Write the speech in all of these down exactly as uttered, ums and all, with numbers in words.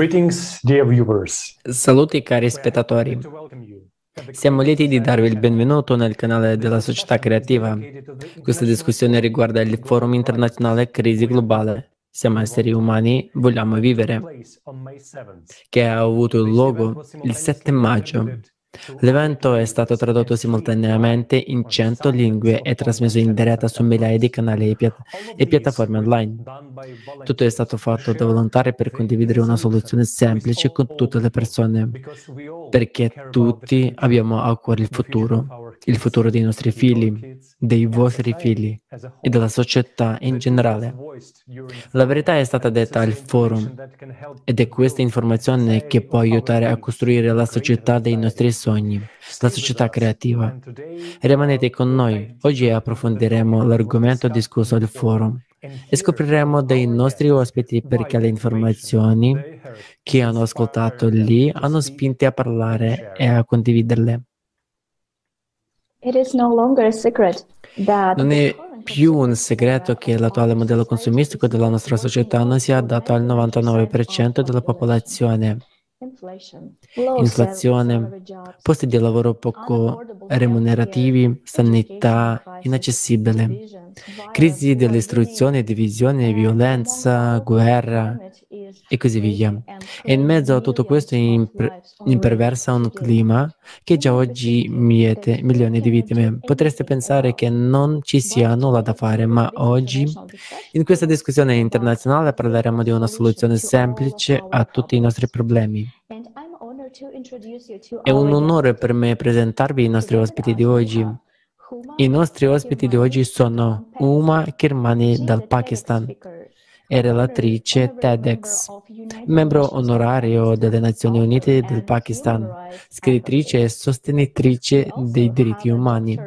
Greetings, dear viewers. Saluti cari spettatori. Siamo lieti di darvi il benvenuto nel canale della Società Creativa. Questa discussione riguarda il Forum Internazionale Crisi Globale. Siamo esseri umani, vogliamo vivere, che ha avuto luogo il sette maggio. L'evento è stato tradotto simultaneamente in cento lingue e trasmesso in diretta su migliaia di canali e, piat- e piattaforme online. Tutto è stato fatto da volontari per condividere una soluzione semplice con tutte le persone, perché tutti abbiamo a cuore il futuro, il futuro dei nostri figli, dei vostri figli e della società in generale. La verità è stata detta al forum ed è questa informazione che può aiutare a costruire la società dei nostri sogni, la società creativa. Rimanete con noi, oggi approfondiremo l'argomento discusso al forum e scopriremo dai nostri ospiti perché le informazioni che hanno ascoltato lì hanno spinte a parlare e a condividerle. Non è più un segreto che l'attuale modello consumistico della nostra società non sia adatto al novantanove per cento della popolazione. Inflazione, posti di lavoro poco remunerativi, sanità inaccessibile, crisi dell'istruzione, divisione, violenza, guerra e così via. E in mezzo a tutto questo imper- imperversa un clima che già oggi miete milioni di vittime. Potreste pensare che non ci sia nulla da fare, ma oggi in questa discussione internazionale parleremo di una soluzione semplice a tutti i nostri problemi. È un onore per me presentarvi i nostri ospiti di oggi. I nostri ospiti di oggi sono Huma Kirmani dal Pakistan, è relatrice TEDx, membro onorario delle Nazioni Unite del Pakistan, scrittrice e sostenitrice dei diritti umani.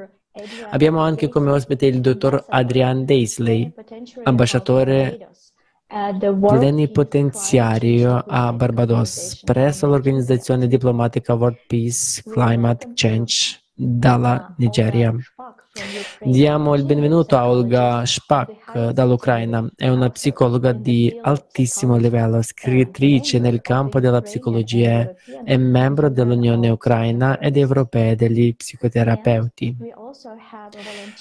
Abbiamo anche come ospite il dottor Adrian Daisley, ambasciatore plenipotenziario a Barbados presso l'organizzazione diplomatica World Peace and Climate Change dalla Nigeria. Diamo il benvenuto a Olga Shpak dall'Ucraina, è una psicologa di altissimo livello, scrittrice nel campo della psicologia, è membro dell'Unione Ucraina ed Europea degli psicoterapeuti.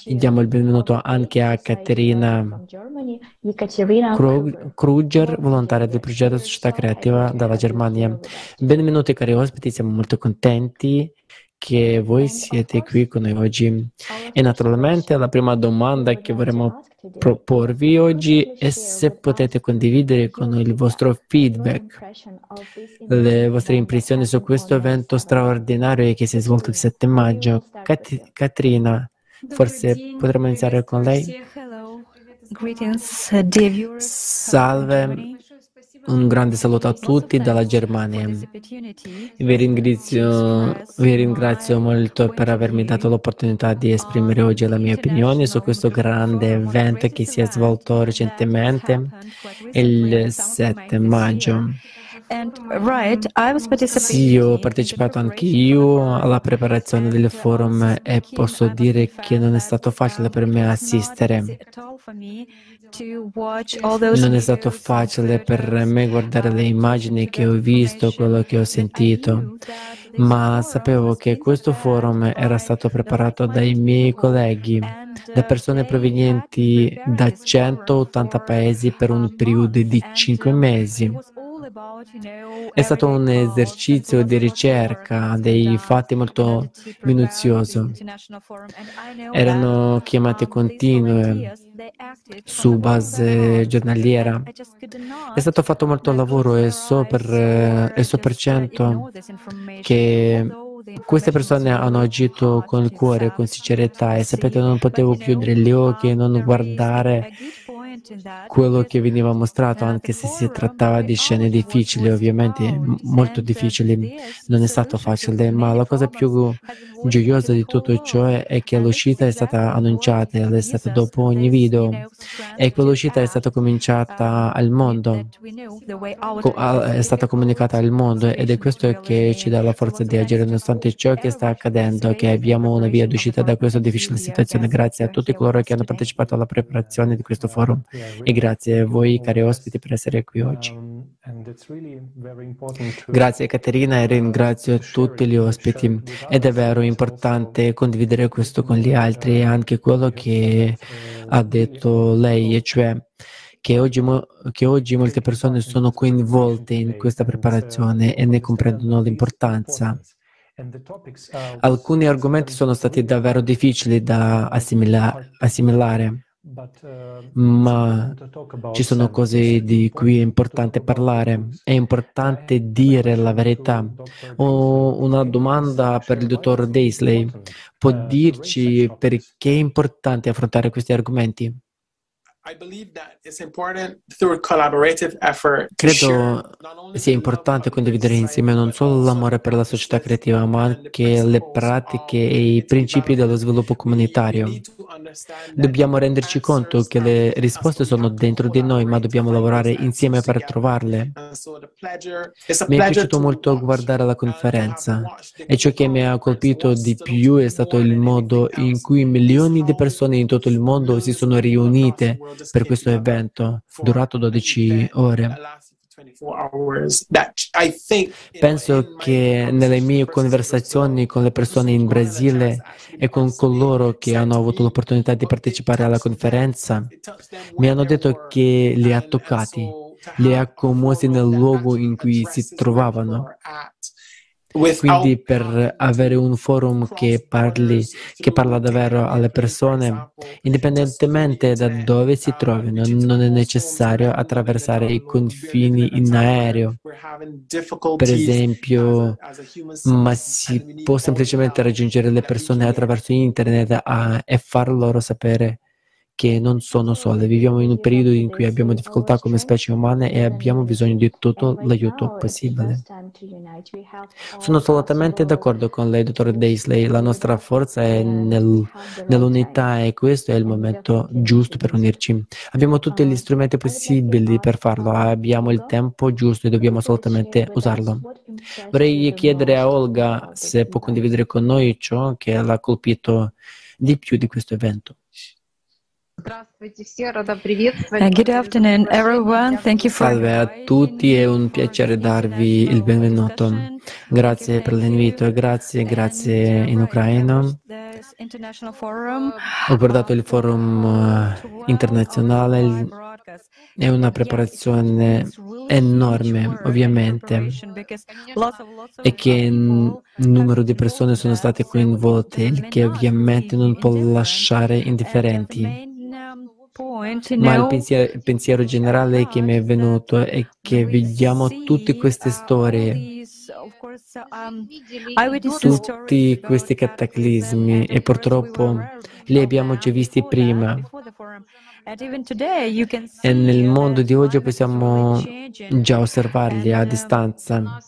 Diamo il benvenuto anche a Caterina Kruger, volontaria del progetto Società Creativa dalla Germania. Benvenuti cari ospiti, siamo molto contenti che voi siete qui con noi oggi. E naturalmente la prima domanda che vorremmo proporvi oggi è se potete condividere con noi il vostro feedback, le vostre impressioni su questo evento straordinario che si è svolto il sette maggio. Cat- Caterina, forse potremmo iniziare con lei? Salve. Un grande saluto a tutti dalla Germania. Vi ringrazio, vi ringrazio molto per avermi dato l'opportunità di esprimere oggi la mia opinione su questo grande evento che si è svolto recentemente il sette maggio. Sì, ho partecipato anche io alla preparazione del forum e posso dire che non è stato facile per me assistere. Non è stato facile per me guardare le immagini che ho visto, quello che ho sentito, ma sapevo che questo forum era stato preparato dai miei colleghi, da persone provenienti da centottanta paesi per un periodo di cinque mesi. È stato un esercizio di ricerca dei fatti molto minuzioso. Erano chiamate continue su base giornaliera. È stato fatto molto lavoro e so per, e so per cento che queste persone hanno agito con il cuore, con sincerità e sapete, non potevo chiudere gli occhi e non guardare quello che veniva mostrato, anche se si trattava di scene difficili, ovviamente molto difficili, non è stato facile, ma la cosa più gioiosa di tutto ciò è che l'uscita è stata annunciata, è stata dopo ogni video e quell'uscita è stata cominciata al mondo, è stata comunicata al mondo ed è questo che ci dà la forza di agire nonostante ciò che sta accadendo, che abbiamo una via d'uscita da questa difficile situazione. Grazie a tutti coloro che hanno partecipato alla preparazione di questo forum. E grazie a voi, cari ospiti, per essere qui oggi. Grazie Caterina e ringrazio tutti gli ospiti. È davvero importante condividere questo con gli altri e anche quello che ha detto lei, e cioè che oggi, che oggi molte persone sono coinvolte in questa preparazione e ne comprendono l'importanza. Alcuni argomenti sono stati davvero difficili da assimila- assimilare, ma ci sono cose di cui è importante parlare, è importante dire la verità. Ho una domanda per il dottor Daisley. Può dirci perché è importante affrontare questi argomenti? Credo sia importante condividere insieme non solo l'amore per la società creativa, ma anche le pratiche e i principi dello sviluppo comunitario. Dobbiamo renderci conto che le risposte sono dentro di noi, ma dobbiamo lavorare insieme per trovarle. Mi è piaciuto molto guardare la conferenza e ciò che mi ha colpito di più è stato il modo in cui milioni di persone in tutto il mondo si sono riunite per questo evento, durato dodici ore. Penso che nelle mie conversazioni con le persone in Brasile e con coloro che hanno avuto l'opportunità di partecipare alla conferenza, mi hanno detto che li ha toccati, li ha commossi nel luogo in cui si trovavano. Quindi per avere un forum che parli, che parla davvero alle persone, indipendentemente da dove si trovino, non è necessario attraversare i confini in aereo, per esempio, ma si può semplicemente raggiungere le persone attraverso internet a, e far loro sapere che non sono sole. Viviamo in un periodo in cui abbiamo difficoltà come specie umane e abbiamo bisogno di tutto l'aiuto possibile. Sono assolutamente d'accordo con lei, dottor Daisley. La nostra forza è nel, nell'unità e questo è il momento giusto per unirci. Abbiamo tutti gli strumenti possibili per farlo, abbiamo il tempo giusto e dobbiamo assolutamente usarlo. Vorrei chiedere a Olga se può condividere con noi ciò che l'ha colpito di più di questo evento. Good afternoon, everyone. Thank you for... Salve a tutti, è un piacere darvi il benvenuto. Grazie per l'invito, grazie, grazie in ucraino. Ho guardato il forum internazionale, è una preparazione enorme, ovviamente, e che un numero di persone sono state coinvolte, il che ovviamente non può lasciare indifferenti. Ma il pensiero, il pensiero generale che mi è venuto è che vediamo tutte queste storie, tutti questi cataclismi, e purtroppo li abbiamo già visti prima. E nel mondo di oggi possiamo già osservarli a distanza.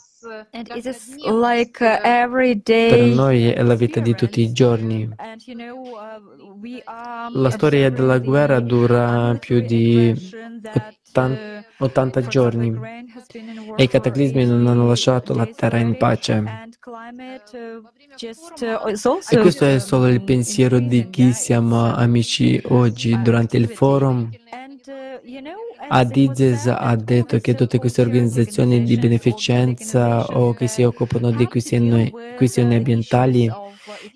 Per noi è la vita di tutti i giorni. La storia della guerra dura più di ottanta giorni e i cataclismi non hanno lasciato la terra in pace. E questo è solo il pensiero di chi siamo amici oggi. Durante il forum Adizes ha detto che tutte queste organizzazioni di beneficenza o che si occupano di questioni, questioni ambientali,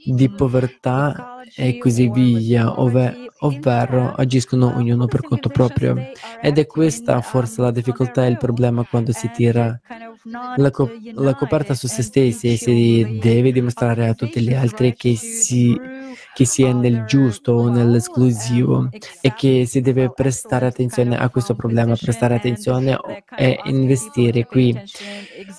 di povertà e così via, ov- ovvero agiscono ognuno per conto proprio. Ed è questa forse la difficoltà e il problema quando si tira la, co- la coperta su se stessi e si deve dimostrare a tutti gli altri che si... che sia nel giusto o nell'esclusivo, e che si deve prestare attenzione a questo problema, prestare attenzione e investire qui.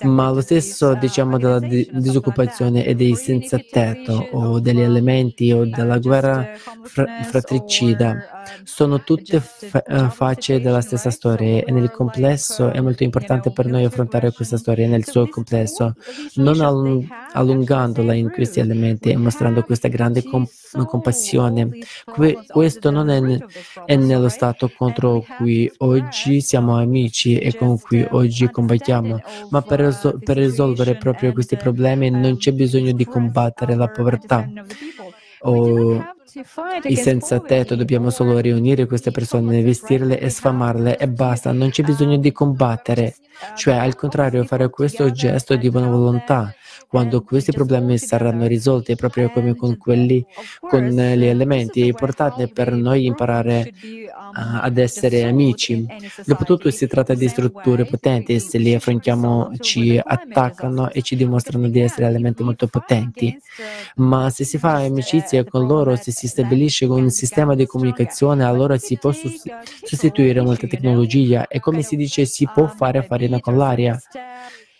Ma lo stesso diciamo della disoccupazione e dei senza tetto o degli elementi o della guerra fr- fratricida sono tutte fa- facce della stessa storia, e nel complesso è molto importante per noi affrontare questa storia nel suo complesso, non all- allungandola in questi elementi e mostrando questa grande comp- compassione. Que- questo non è, ne- è nello stato contro cui oggi siamo amici e con cui oggi combattiamo, ma per, riso- per risolvere proprio questi problemi non c'è bisogno di combattere la povertà o i senza tetto, dobbiamo solo riunire queste persone, vestirle e sfamarle e basta, non c'è bisogno di combattere. Cioè, al contrario, fare questo gesto di buona volontà. Quando questi problemi saranno risolti, proprio come con quelli, con gli elementi, è importante per noi imparare a, ad essere amici. Dopotutto si tratta di strutture potenti, se li affrontiamo ci attaccano e ci dimostrano di essere elementi molto potenti. Ma se si fa amicizia con loro, se si stabilisce un sistema di comunicazione, allora si può sostituire molta tecnologia e, come si dice, si può fare farina con l'aria.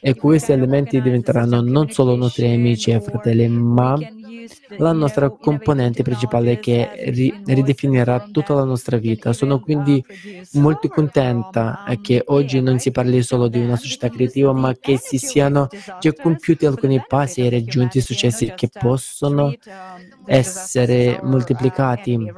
E questi elementi diventeranno non solo nostri amici e fratelli, ma la nostra componente principale che ri- ridefinirà tutta la nostra vita. Sono quindi molto contenta che oggi non si parli solo di una società creativa, ma che si siano già compiuti alcuni passi e raggiunti successi che possono essere moltiplicati.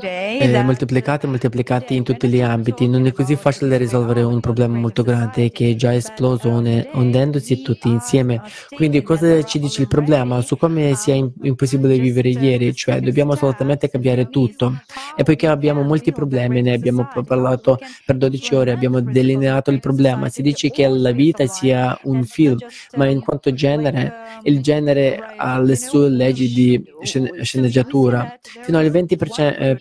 Eh, moltiplicati, moltiplicati in tutti gli ambiti. Non è così facile risolvere un problema molto grande che è già esploso unendosi tutti insieme. Quindi cosa ci dice il problema? Su come sia impossibile vivere ieri, cioè dobbiamo assolutamente cambiare tutto. E poiché abbiamo molti problemi, ne abbiamo parlato per dodici ore, abbiamo delineato il problema. Si dice che la vita sia un film, ma in quanto genere, il genere ha le sue leggi di sceneggiatura. Fino al venti per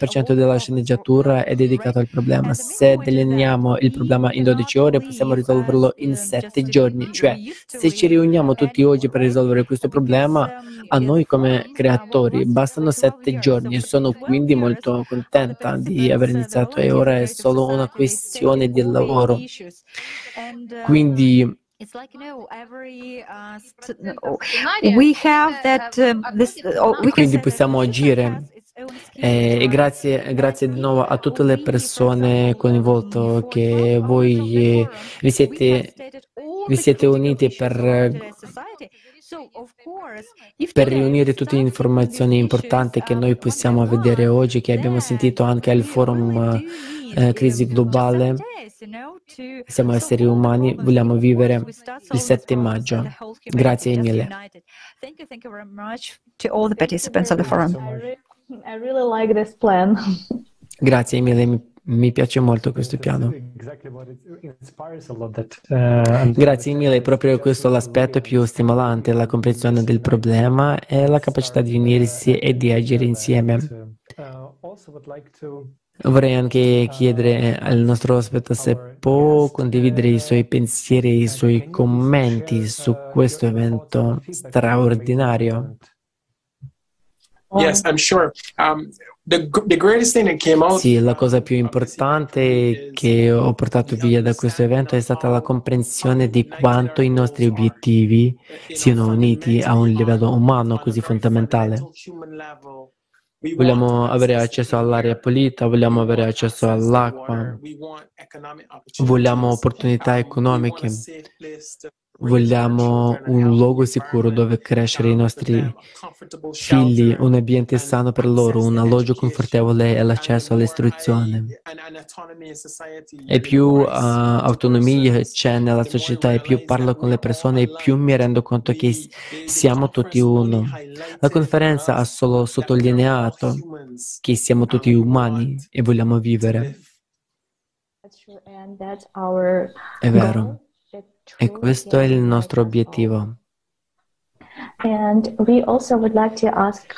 cento della sceneggiatura è dedicato al problema. Se delineiamo il problema in dodici ore, possiamo risolverlo in sette giorni. Cioè, se ci riuniamo tutti oggi per risolvere questo problema, a noi come creatori bastano sette giorni. Sono quindi molto contenta di aver iniziato e ora è solo una questione di lavoro. Quindi It's like, you know, every, uh, we have that, um, this, oh, we quindi possiamo agire. Eh, e grazie, grazie di nuovo a tutte le persone coinvolte che voi eh, vi siete, vi siete uniti per eh, per riunire tutte le informazioni importanti che noi possiamo vedere oggi, che abbiamo sentito anche al forum eh, Crisi Globale. Siamo esseri umani, vogliamo vivere il sette maggio. Grazie mille. Grazie mille, mi piace molto questo piano. Grazie mille, proprio questo è l'aspetto più stimolante, la comprensione del problema e la capacità di unirsi e di agire insieme. Vorrei anche chiedere al nostro ospite se può condividere i suoi pensieri e i suoi commenti su questo evento straordinario. Yes, I'm sure. Um, the, the greatest thing that came out... Sì, la cosa più importante che ho portato via da questo evento è stata la comprensione di quanto i nostri obiettivi siano uniti a un livello umano così fondamentale. Vogliamo avere accesso all'aria pulita, vogliamo avere accesso all'acqua, vogliamo opportunità economiche, vogliamo un luogo sicuro dove crescere i nostri figli, un ambiente sano per loro, un alloggio confortevole e l'accesso all'istruzione. E più uh, autonomia c'è nella società e più parlo con le persone e più mi rendo conto che siamo tutti uno. La conferenza ha solo sottolineato che siamo tutti umani e vogliamo vivere. È vero. E questo è il nostro obiettivo.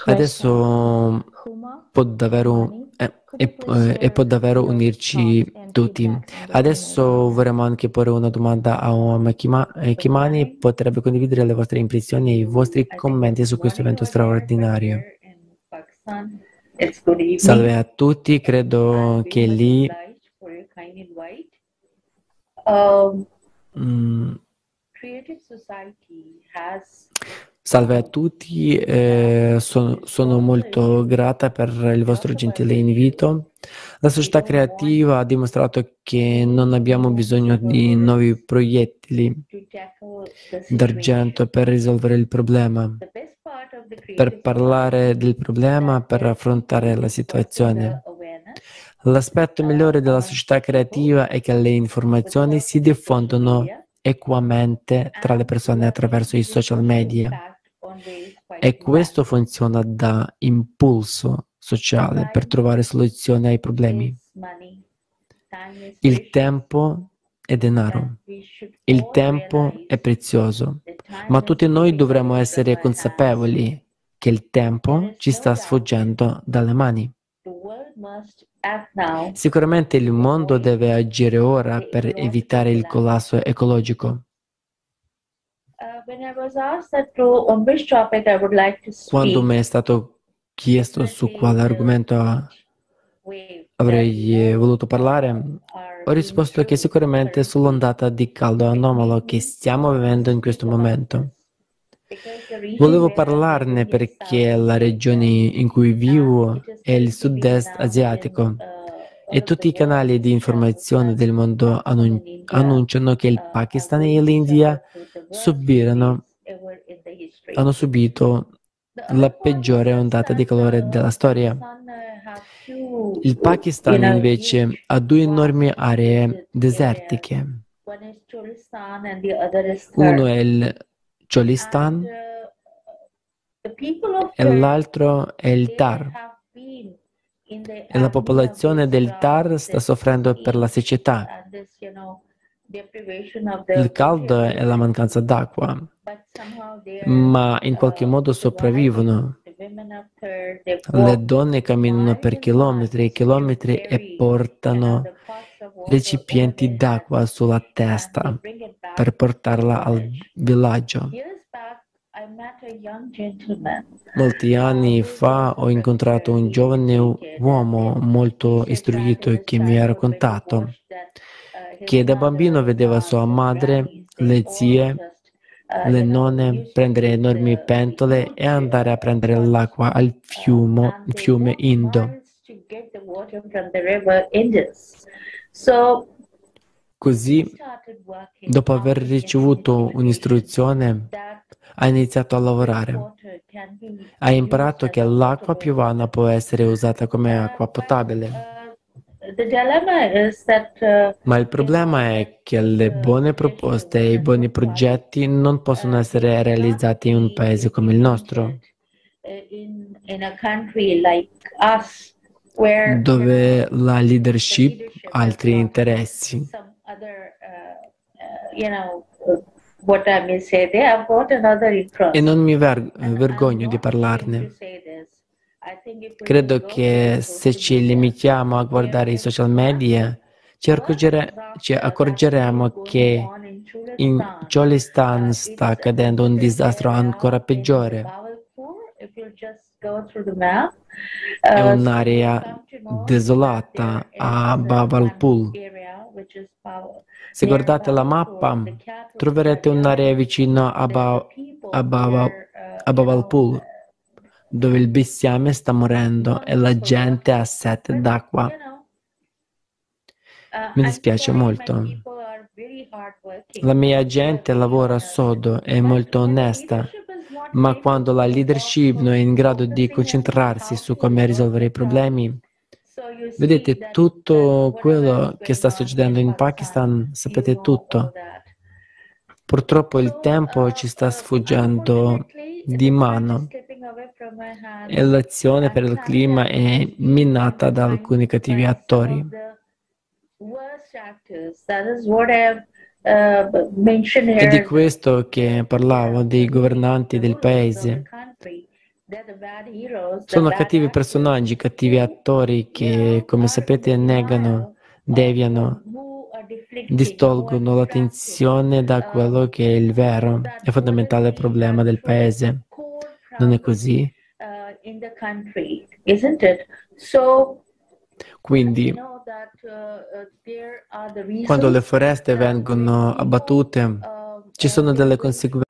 Adesso può davvero, eh, eh, eh, può davvero unirci tutti. Adesso vorremmo anche porre una domanda a Huma Kirmani. Potrebbe condividere le vostre impressioni e i vostri commenti su questo evento straordinario. Salve a tutti, credo che lì... Mm. Salve a tutti, eh, sono, sono molto grata per il vostro gentile invito. La società creativa ha dimostrato che non abbiamo bisogno di nuovi proiettili d'argento per risolvere il problema, per parlare del problema, per affrontare la situazione. L'aspetto migliore della società creativa è che le informazioni si diffondono equamente tra le persone attraverso i social media e questo funziona da impulso sociale per trovare soluzioni ai problemi. Il tempo è denaro, il tempo è prezioso, ma tutti noi dovremmo essere consapevoli che il tempo ci sta sfuggendo dalle mani. Sicuramente il mondo deve agire ora per evitare il collasso ecologico. Quando mi è stato chiesto su quale argomento avrei voluto parlare, ho risposto che sicuramente sull'ondata di caldo anomalo che stiamo vivendo in questo momento. Volevo parlarne perché la regione in cui vivo è il sud-est asiatico e tutti i canali di informazione del mondo annun- annunciano che il Pakistan e l'India subirono, hanno subito la peggiore ondata di calore della storia. Il Pakistan invece ha due enormi aree desertiche. Uno è il Cholistan e l'altro è il Tar. E la popolazione del Tar sta soffrendo per la siccità, il caldo e la mancanza d'acqua, ma in qualche modo sopravvivono. Le donne camminano per chilometri e chilometri e portano recipienti d'acqua sulla testa per portarla al villaggio. Molti anni fa ho incontrato un giovane uomo molto istruito che mi ha raccontato che da bambino vedeva sua madre, le zie, le nonne prendere enormi pentole e andare a prendere l'acqua al fiume, fiume Indo. Così, dopo aver ricevuto un'istruzione, ha iniziato a lavorare. Ha imparato che l'acqua piovana può essere usata come acqua potabile. Ma il problema è che le buone proposte e i buoni progetti non possono essere realizzati in un paese come il nostro, dove la leadership ha altri interessi. E non mi ver- vergogno di parlarne. Credo che se ci limitiamo a guardare i social media, ci, accorgere, ci accorgeremo che in Cholistan sta accadendo un disastro ancora peggiore. È un'area desolata a Bahawalpur. Se guardate la mappa, troverete un'area vicino a, ba- a, ba- a Bahawalpur, dove il bestiame sta morendo e la gente ha sete d'acqua. Mi dispiace molto. La mia gente lavora sodo e è molto onesta, ma quando la leadership non è in grado di concentrarsi su come risolvere i problemi, vedete tutto quello che sta succedendo in Pakistan, sapete tutto. Purtroppo il tempo ci sta sfuggendo di mano. E l'azione per il clima è minata da alcuni cattivi attori. È di questo che parlavo, dei governanti del paese. Sono cattivi personaggi, cattivi attori che, come sapete, negano, deviano, distolgono l'attenzione da quello che è il vero e fondamentale problema del paese. Non è così? Quindi, quando le foreste vengono abbattute, ci sono delle conseguenze.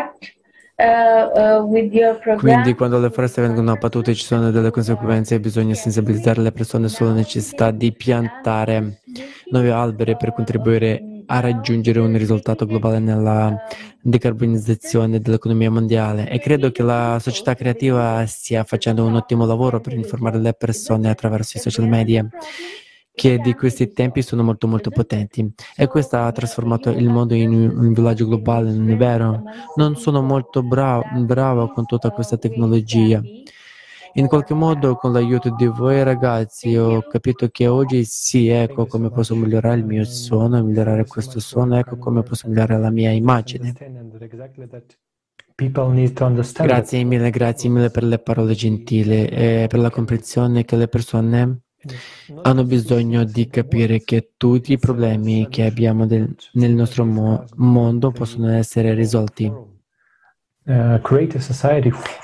Quindi, quando le foreste vengono abbattute, ci sono delle conseguenze e bisogna sensibilizzare le persone sulla necessità di piantare nuovi alberi per contribuire a raggiungere un risultato globale nella decarbonizzazione dell'economia mondiale, e credo che la società creativa stia facendo un ottimo lavoro per informare le persone attraverso i social media. che di questi tempi sono molto molto potenti, e questo ha trasformato il mondo in un villaggio globale, non è vero? Non sono molto bravo, bravo con tutta questa tecnologia. In qualche modo, con l'aiuto di voi ragazzi, ho capito che oggi sì, ecco come posso migliorare il mio sonno, migliorare questo sonno, ecco come posso migliorare la mia immagine. Grazie mille, grazie mille per le parole gentili e per la comprensione che le persone hanno bisogno di capire che tutti i problemi che abbiamo del, nel nostro mo- mondo possono essere risolti.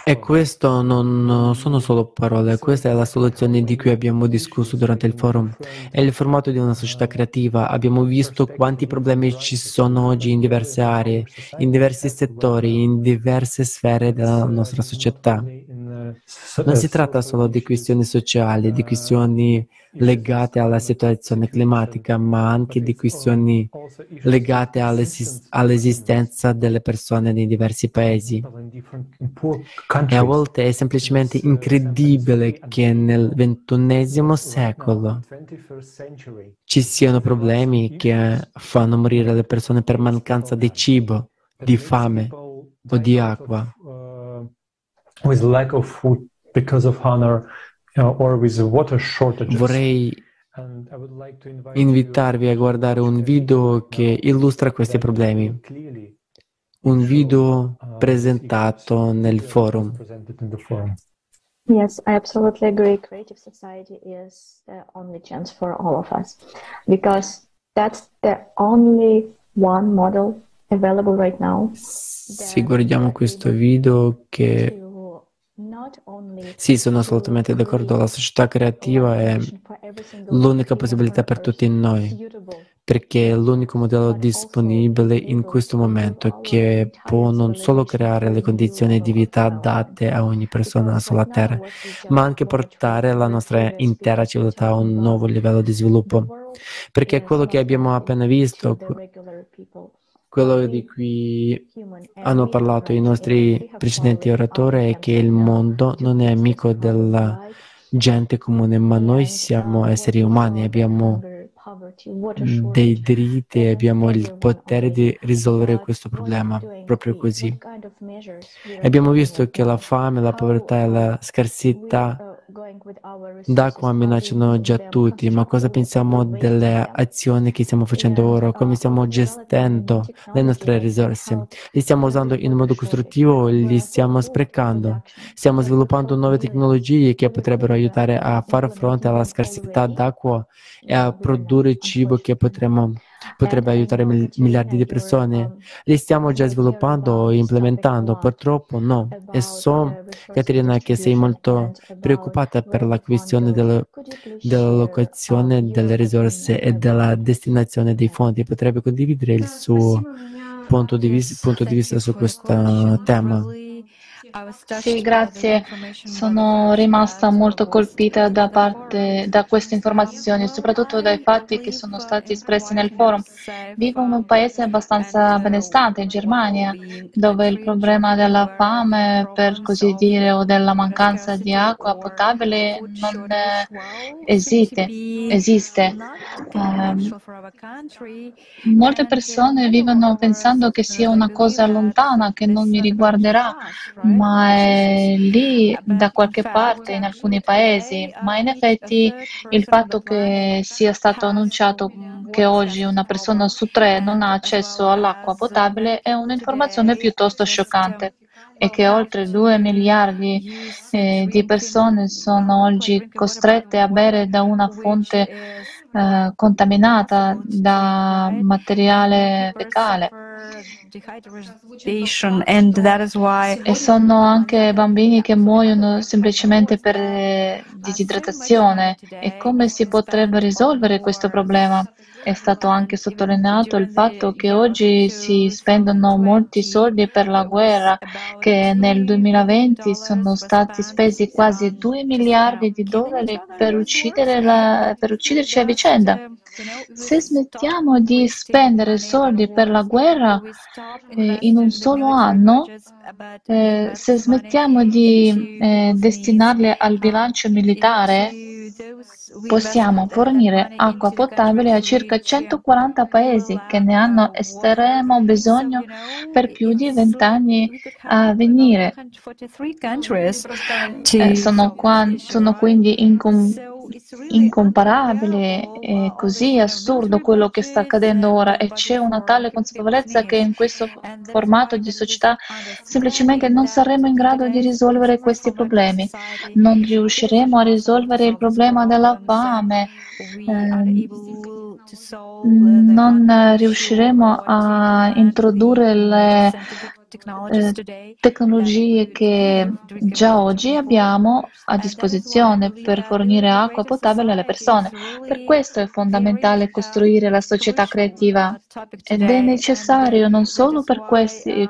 E questo non sono solo parole, questa è la soluzione di cui abbiamo discusso durante il forum. È il formato di una società creativa. Abbiamo visto quanti problemi ci sono oggi in diverse aree, in diversi settori, in diverse sfere della nostra società. Non si tratta solo di questioni sociali, di questioni legate alla situazione climatica, ma anche di questioni legate all'esistenza delle persone nei diversi paesi. E a volte è semplicemente incredibile che nel ventunesimo secolo ci siano problemi che fanno morire le persone per mancanza di cibo, di fame o di acqua. With lack of food because of hunger, or with water shortages. Vorrei invitarvi a guardare un video che illustra questi problemi. Un video presentato nel forum. Yes, I absolutely agree. Creative society is the only chance for all of us, because that's the only one model available right now. Se guardiamo questo video che Sì, sono assolutamente d'accordo, la società creativa è l'unica possibilità per tutti noi, perché è l'unico modello disponibile in questo momento che può non solo creare le condizioni di vita date a ogni persona sulla Terra, ma anche portare la nostra intera civiltà a un nuovo livello di sviluppo, perché quello che abbiamo appena visto, quello di cui hanno parlato i nostri precedenti oratori, è che il mondo non è amico della gente comune, ma noi siamo esseri umani, abbiamo dei diritti e abbiamo il potere di risolvere questo problema, proprio così. Abbiamo visto che la fame, la povertà e la scarsità d'acqua minacciano già tutti, ma cosa pensiamo delle azioni che stiamo facendo ora? Come stiamo gestendo le nostre risorse? Li stiamo usando in modo costruttivo o li stiamo sprecando? Stiamo sviluppando nuove tecnologie che potrebbero aiutare a far fronte alla scarsità d'acqua e a produrre cibo che potremmo potrebbe aiutare mil- miliardi di persone. Li stiamo già sviluppando o implementando? Purtroppo no. E so, Caterina, che sei molto preoccupata per la questione della, dell'allocazione delle risorse e della destinazione dei fondi. Potrebbe condividere il suo punto di, vis- punto di vista su questo tema? Sì, grazie. Sono rimasta molto colpita da parte da queste informazioni, soprattutto dai fatti che sono stati espressi nel forum. Vivo in un paese abbastanza benestante, in Germania, dove il problema della fame, per così dire, o della mancanza di acqua potabile non esiste. esiste. Eh, molte persone vivono pensando che sia una cosa lontana, che non mi riguarderà, ma ma è lì da qualche parte in alcuni paesi, ma in effetti il fatto che sia stato annunciato che oggi una persona su tre non ha accesso all'acqua potabile è un'informazione piuttosto scioccante, e che oltre due miliardi eh, di persone sono oggi costrette a bere da una fonte eh, contaminata da materiale fecale. E sono anche bambini che muoiono semplicemente per disidratazione. E come si potrebbe risolvere questo problema? È stato anche sottolineato il fatto che oggi si spendono molti soldi per la guerra, che nel duemilaventi sono stati spesi quasi due miliardi di dollari per, uccidere la, per ucciderci a vicenda. Se smettiamo di spendere soldi per la guerra eh, in un solo anno, eh, se smettiamo di eh, destinarli al bilancio militare, possiamo fornire acqua potabile a circa centoquaranta paesi che ne hanno estremo bisogno per più di vent'anni a venire. Eh, sono, qua, sono quindi incom- incomparabile, è così assurdo quello che sta accadendo ora, e c'è una tale consapevolezza che in questo formato di società semplicemente non saremo in grado di risolvere questi problemi. Non riusciremo a risolvere il problema della fame, eh, non riusciremo a introdurre le Eh, tecnologie che già oggi abbiamo a disposizione per fornire acqua potabile alle persone. Per questo è fondamentale costruire la società creativa, ed è necessario non solo per questi,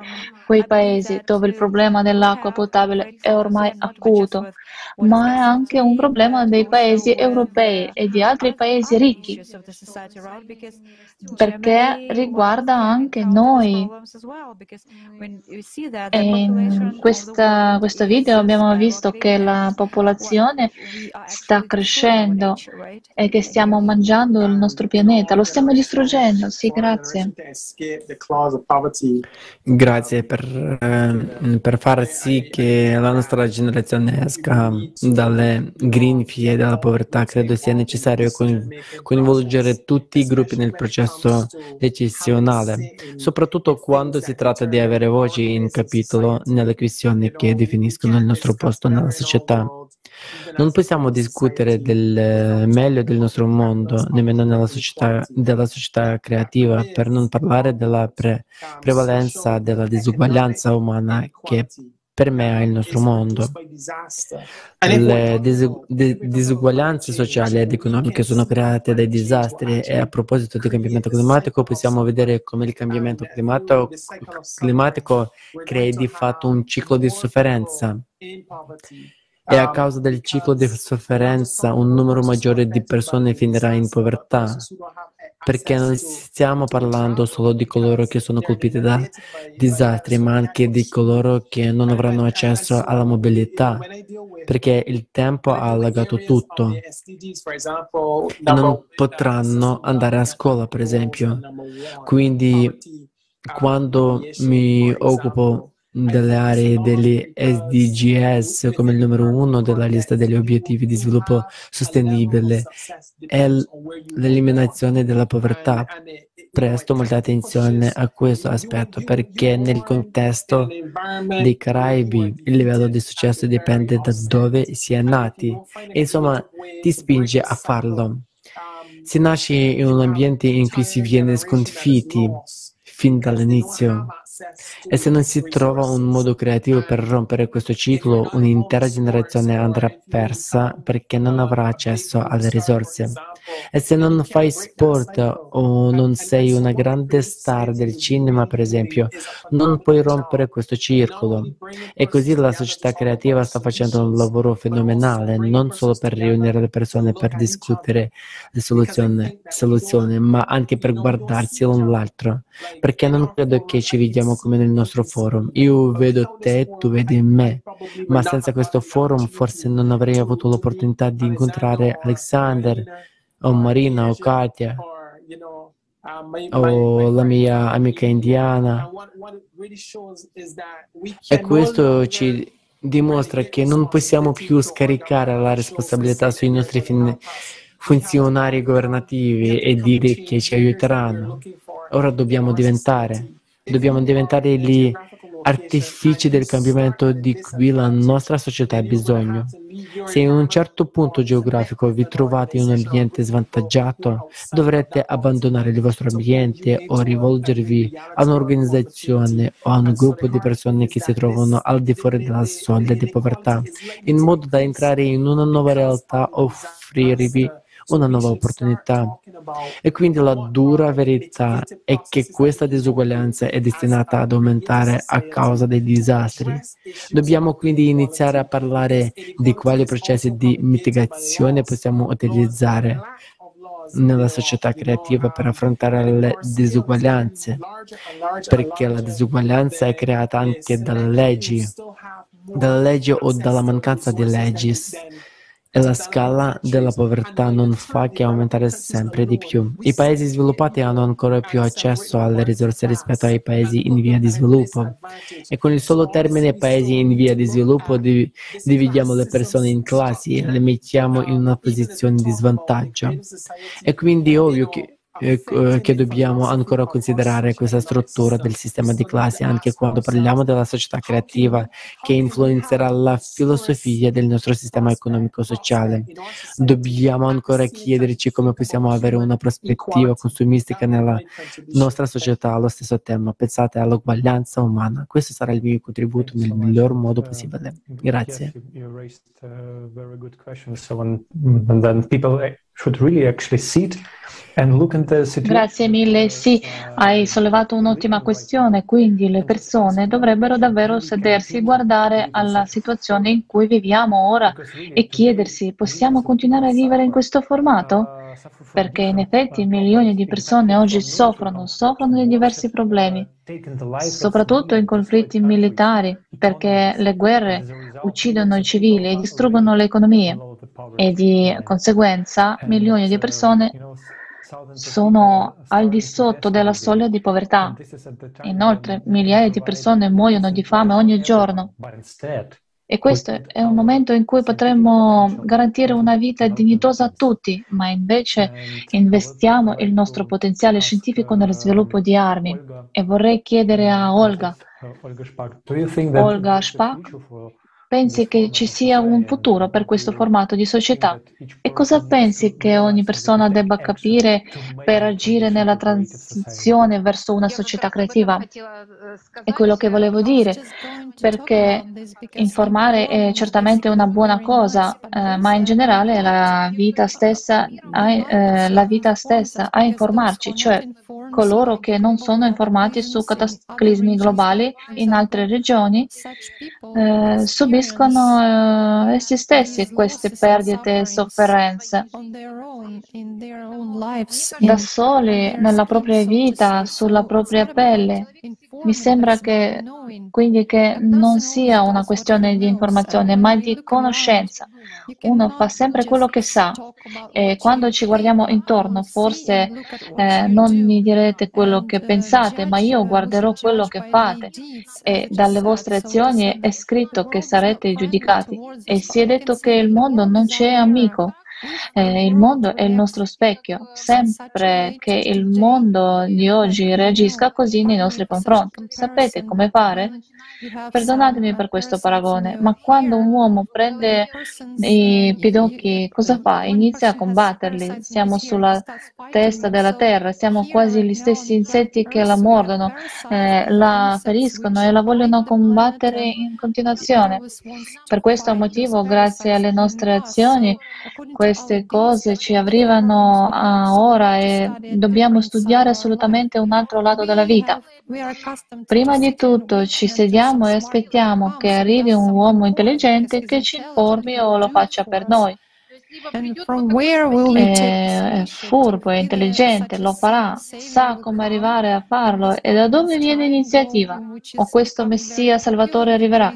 quei paesi dove il problema dell'acqua potabile è ormai acuto, ma è anche un problema dei paesi europei e di altri paesi ricchi, perché riguarda anche noi. E in questa, questo video abbiamo visto che la popolazione sta crescendo e che stiamo mangiando il nostro pianeta, lo stiamo distruggendo. Sì, grazie. Grazie per, eh, per far sì che la nostra generazione esca dalle grinfie della povertà. Credo sia necessario coinvolgere tutti i gruppi nel processo decisionale, soprattutto quando si tratta di avere voce in capitolo nelle questioni che definiscono il nostro posto nella società. Non possiamo discutere del meglio del nostro mondo, nemmeno nella società, della società creativa, per non parlare della pre- prevalenza della disuguaglianza umana che permea il nostro mondo. Le disu- di- disuguaglianze sociali ed economiche sono create dai disastri, e a proposito del cambiamento climatico possiamo vedere come il cambiamento climato- climatico crei di fatto un ciclo di sofferenza. E a causa del ciclo di sofferenza un numero maggiore di persone finirà in povertà, perché non stiamo parlando solo di coloro che sono colpiti da disastri, ma anche di coloro che non avranno accesso alla mobilità, perché il tempo ha allagato tutto e non potranno andare a scuola, per esempio. Quindi, quando mi occupo delle aree degli S D Gs come il numero uno della lista degli obiettivi di sviluppo sostenibile, è l'eliminazione della povertà. Presto molta attenzione a questo aspetto, perché nel contesto dei Caraibi il livello di successo dipende da dove si è nati, e insomma ti spinge a farlo. Si nasce in un ambiente in cui si viene sconfitti fin dall'inizio, e se non si trova un modo creativo per rompere questo ciclo, un'intera generazione andrà persa perché non avrà accesso alle risorse. E se non fai sport o non sei una grande star del cinema, per esempio, non puoi rompere questo circolo. E così la società creativa sta facendo un lavoro fenomenale, non solo per riunire le persone per discutere le soluzioni, soluzioni ma anche per guardarsi l'un l'altro, perché non credo che ci vediamo come nel nostro forum. Io vedo te, tu vedi me, ma senza questo forum forse non avrei avuto l'opportunità di incontrare Alexander, o Marina, o Katia, o la mia amica indiana. E questo ci dimostra che non possiamo più scaricare la responsabilità sui nostri fin- funzionari governativi e dire che ci aiuteranno. Ora dobbiamo diventare, dobbiamo diventare gli artifici del cambiamento di cui la nostra società ha bisogno. Se in un certo punto geografico vi trovate in un ambiente svantaggiato, dovrete abbandonare il vostro ambiente o rivolgervi a un'organizzazione o a un gruppo di persone che si trovano al di fuori della soglia di povertà, in modo da entrare in una nuova realtà, offrirvi una nuova opportunità. E quindi la dura verità è che questa disuguaglianza è destinata ad aumentare a causa dei disastri. Dobbiamo quindi iniziare a parlare di quali processi di mitigazione possiamo utilizzare nella società creativa per affrontare le disuguaglianze, perché la disuguaglianza è creata anche dalle leggi, dalle leggi o dalla mancanza di leggi. e la scala della povertà non fa che aumentare sempre di più. I paesi sviluppati hanno ancora più accesso alle risorse rispetto ai paesi in via di sviluppo. E con il solo termine paesi in via di sviluppo div- dividiamo le persone in classi e le mettiamo in una posizione di svantaggio. È quindi ovvio che che dobbiamo ancora considerare questa struttura del sistema di classe anche quando parliamo della società creativa, che influenzerà la filosofia del nostro sistema economico-sociale. Dobbiamo ancora chiederci come possiamo avere una prospettiva consumistica nella nostra società allo stesso tempo. Pensate all'uguaglianza umana. Questo sarà il mio contributo nel miglior modo possibile. Grazie. Should really actually sit and look at the situation. Grazie mille, sì, hai sollevato un'ottima questione, quindi le persone dovrebbero davvero sedersi, guardare alla situazione in cui viviamo ora e chiedersi: possiamo continuare a vivere in questo formato? Perché in effetti milioni di persone oggi soffrono, soffrono di diversi problemi, soprattutto in conflitti militari, perché le guerre uccidono i civili e distruggono le economie e di conseguenza milioni di persone sono al di sotto della soglia di povertà. Inoltre migliaia di persone muoiono di fame ogni giorno. E questo è un momento in cui potremmo garantire una vita dignitosa a tutti, ma invece investiamo il nostro potenziale scientifico nello sviluppo di armi. E vorrei chiedere a Olga, Olga Shpak, pensi che ci sia un futuro per questo formato di società? E cosa pensi che ogni persona debba capire per agire nella transizione verso una società creativa? È quello che volevo dire, perché informare è certamente una buona cosa, eh, ma in generale la vita stessa a, eh, la vita stessa a informarci, cioè coloro che non sono informati su cataclismi globali in altre regioni eh, subiscono subiscono eh, essi stessi queste perdite e sofferenze da soli nella propria vita, sulla propria pelle. Mi sembra che quindi che non sia una questione di informazione, ma di conoscenza. Uno fa sempre quello che sa e quando ci guardiamo intorno forse eh, non mi direte quello che pensate, ma io guarderò quello che fate e dalle vostre azioni è scritto che sarete giudicati. E si è detto che il mondo non c'è amico. Eh, il mondo è il nostro specchio, sempre che il mondo di oggi reagisca così nei nostri confronti. Sapete come fare? Perdonatemi per questo paragone, ma quando un uomo prende i pidocchi, cosa fa? Inizia a combatterli. Siamo sulla testa della terra, siamo quasi gli stessi insetti che la mordono, eh, la feriscono e la vogliono combattere in continuazione. Per questo motivo, grazie alle nostre azioni, queste cose ci arrivano a ora e dobbiamo studiare assolutamente un altro lato della vita. Prima di tutto ci sediamo e aspettiamo che arrivi un uomo intelligente che ci informi o lo faccia per noi. È furbo, è intelligente, lo farà, sa come arrivare a farlo e da dove viene l'iniziativa. O questo Messia Salvatore arriverà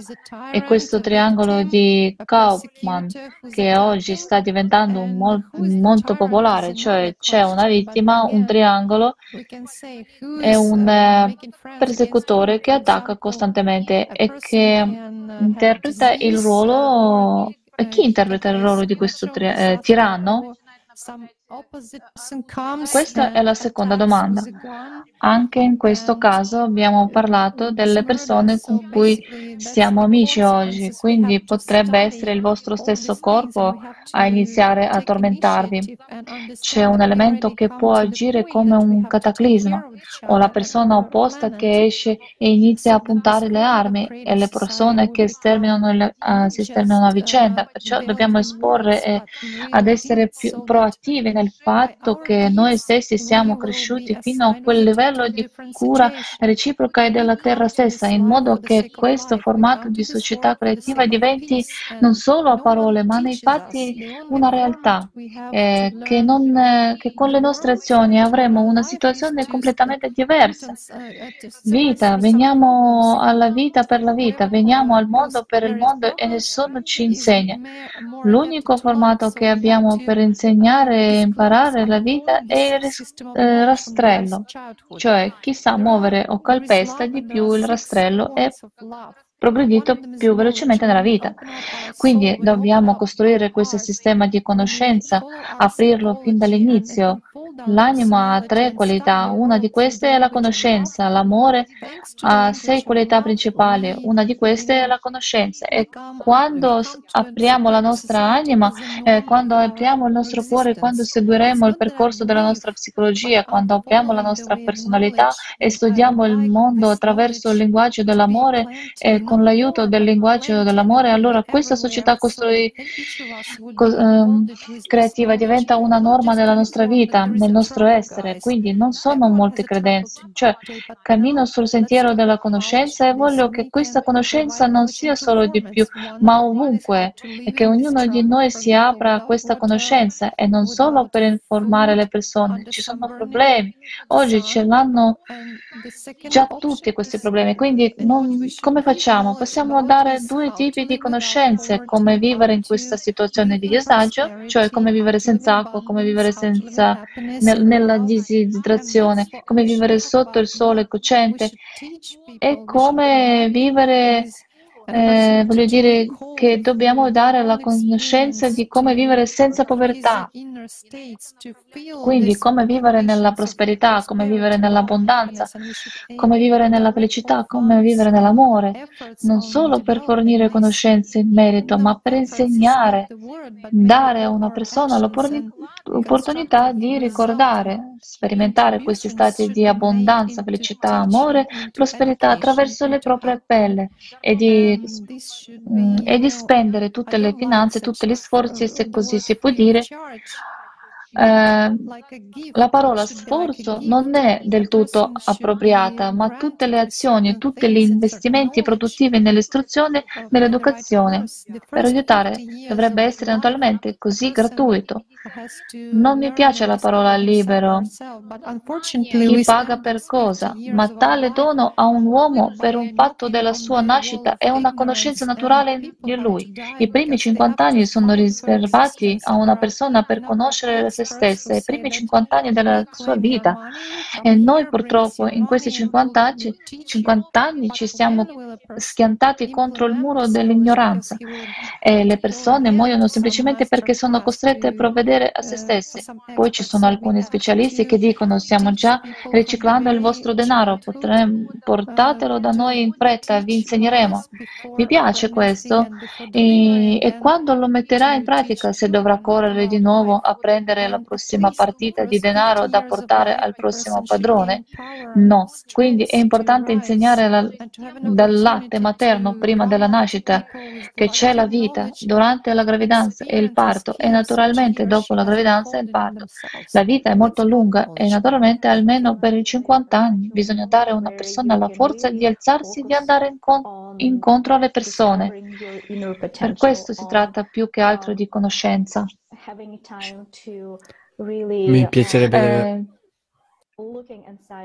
e questo triangolo di Kaufman che oggi sta diventando un mol- molto popolare, cioè c'è una vittima, un triangolo e un eh, persecutore che attacca costantemente e che interpreta il ruolo. Chi interpreta il ruolo di questo tri- eh, tiranno? Questa è la seconda domanda. Anche in questo caso abbiamo parlato delle persone con cui siamo amici oggi, quindi potrebbe essere il vostro stesso corpo a iniziare a tormentarvi. C'è un elemento che può agire come un cataclisma, o la persona opposta che esce e inizia a puntare le armi e le persone che sterminano le, uh, si sterminano a vicenda. Perciò dobbiamo esporre eh, ad essere più proattivi nel fatto che noi stessi siamo cresciuti fino a quel livello di cura reciproca e della terra stessa, in modo che questo formato di società creativa diventi non solo a parole, ma nei fatti una realtà, eh, che, non, eh, che con le nostre azioni avremo una situazione completamente diversa. Vita, veniamo alla vita per la vita, veniamo al mondo per il mondo e nessuno ci insegna. L'unico formato che abbiamo per insegnare e imparare la vita è il rastrello, cioè chi sa muovere o calpesta di più il rastrello è progredito più velocemente nella vita. Quindi dobbiamo costruire questo sistema di conoscenza, aprirlo fin dall'inizio. L'anima ha tre qualità, una di queste è la conoscenza, l'amore ha sei qualità principali, una di queste è la conoscenza. E quando apriamo la nostra anima, eh, quando apriamo il nostro cuore, quando seguiremo il percorso della nostra psicologia, quando apriamo la nostra personalità e studiamo il mondo attraverso il linguaggio dell'amore e con l'aiuto del linguaggio dell'amore, allora questa società costrui, co, eh, creativa diventa una norma della nostra vita, nel nostro essere. Quindi non sono molte credenze, cioè cammino sul sentiero della conoscenza e voglio che questa conoscenza non sia solo di più, ma ovunque, e che ognuno di noi si apra a questa conoscenza, e non solo per informare le persone. Ci sono problemi, oggi ce l'hanno già tutti questi problemi, quindi non, come facciamo? Possiamo dare due tipi di conoscenze, come vivere in questa situazione di disagio, cioè come vivere senza acqua, come vivere senza nella disidratazione, come vivere sotto il sole cocente, e come vivere, eh, voglio dire che dobbiamo dare la conoscenza di come vivere senza povertà, quindi come vivere nella prosperità, come vivere nell'abbondanza, come vivere nella felicità, come vivere nell'amore, non solo per fornire conoscenze in merito, ma per insegnare, dare a una persona l'opportunità di ricordare, sperimentare questi stati di abbondanza, felicità, amore, prosperità attraverso le proprie pelle, e di, e di spendere tutte le finanze, tutti gli sforzi, se così si può dire. Eh, la parola sforzo non è del tutto appropriata, ma tutte le azioni, tutti gli investimenti produttivi nell'istruzione, nell'educazione per aiutare dovrebbe essere naturalmente così gratuito. Non mi piace la parola libero, chi paga per cosa, ma tale dono a un uomo per un fatto della sua nascita è una conoscenza naturale di lui. I primi cinquanta anni sono riservati a una persona per conoscere la se stessa, i primi cinquanta anni della sua vita, e noi purtroppo in questi cinquanta anni ci siamo schiantati contro il muro dell'ignoranza, e le persone muoiono semplicemente perché sono costrette a provvedere a se stesse. Poi ci sono alcuni specialisti che dicono: stiamo già riciclando il vostro denaro, portatelo da noi in fretta, vi insegneremo. Mi piace questo, e, e quando lo metterà in pratica, se dovrà correre di nuovo a prendere la prossima partita di denaro da portare al prossimo padrone? No. Quindi è importante insegnare la, dal latte materno prima della nascita che c'è la vita, durante la gravidanza e il parto, e naturalmente dopo la gravidanza e il parto. La vita è molto lunga e naturalmente almeno per i cinquanta anni bisogna dare a una persona la forza di alzarsi e di andare incontro, incontro alle persone. Per questo si tratta più che altro di conoscenza. Mi piacerebbe, eh,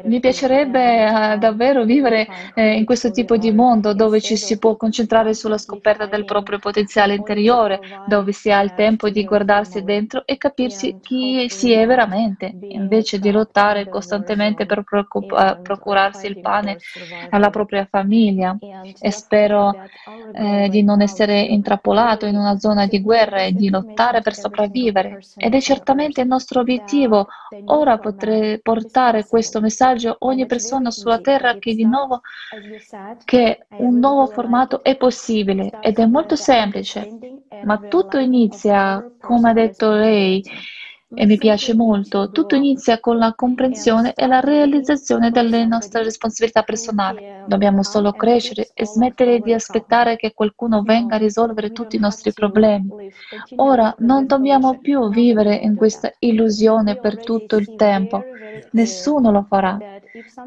mi piacerebbe davvero vivere eh, in questo tipo di mondo dove ci si può concentrare sulla scoperta del proprio potenziale interiore, dove si ha il tempo di guardarsi dentro e capirsi chi si è veramente, invece di lottare costantemente per procurarsi il pane alla propria famiglia. E spero eh, di non essere intrappolato in una zona di guerra e di lottare per sopravvivere. Ed è certamente il nostro obiettivo. Ora potrei portare questo messaggio a ogni persona sulla terra, che di nuovo che un nuovo formato è possibile ed è molto semplice, ma tutto inizia, come ha detto lei, e mi piace molto. Tutto inizia con la comprensione e la realizzazione delle nostre responsabilità personali. Dobbiamo solo crescere e smettere di aspettare che qualcuno venga a risolvere tutti i nostri problemi. Ora non dobbiamo più vivere in questa illusione per tutto il tempo. Nessuno lo farà.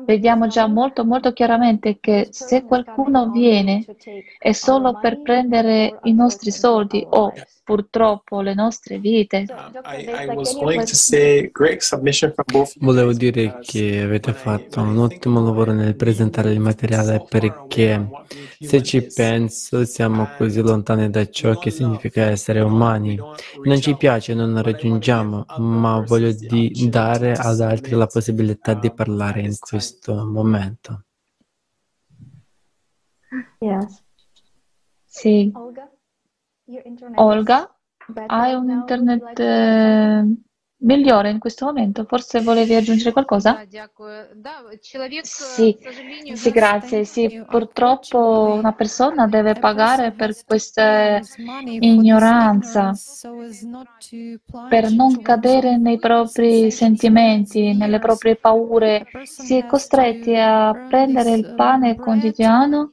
Vediamo già molto, molto chiaramente che se qualcuno viene è solo per prendere i nostri soldi o, purtroppo, le nostre vite. Volevo dire che avete fatto un ottimo lavoro nel presentare il materiale, perché se ci penso siamo così lontani da ciò che significa essere umani. Non ci piace, non lo raggiungiamo, ma voglio di dare ad altri la possibilità di parlare in questo momento. Yes. Sì. Olga, hai un internet eh, migliore in questo momento? Forse volevi aggiungere qualcosa? Sì, sì, grazie. Sì, purtroppo una persona deve pagare per questa ignoranza, per non cadere nei propri sentimenti, nelle proprie paure. Si è costretti a prendere il pane quotidiano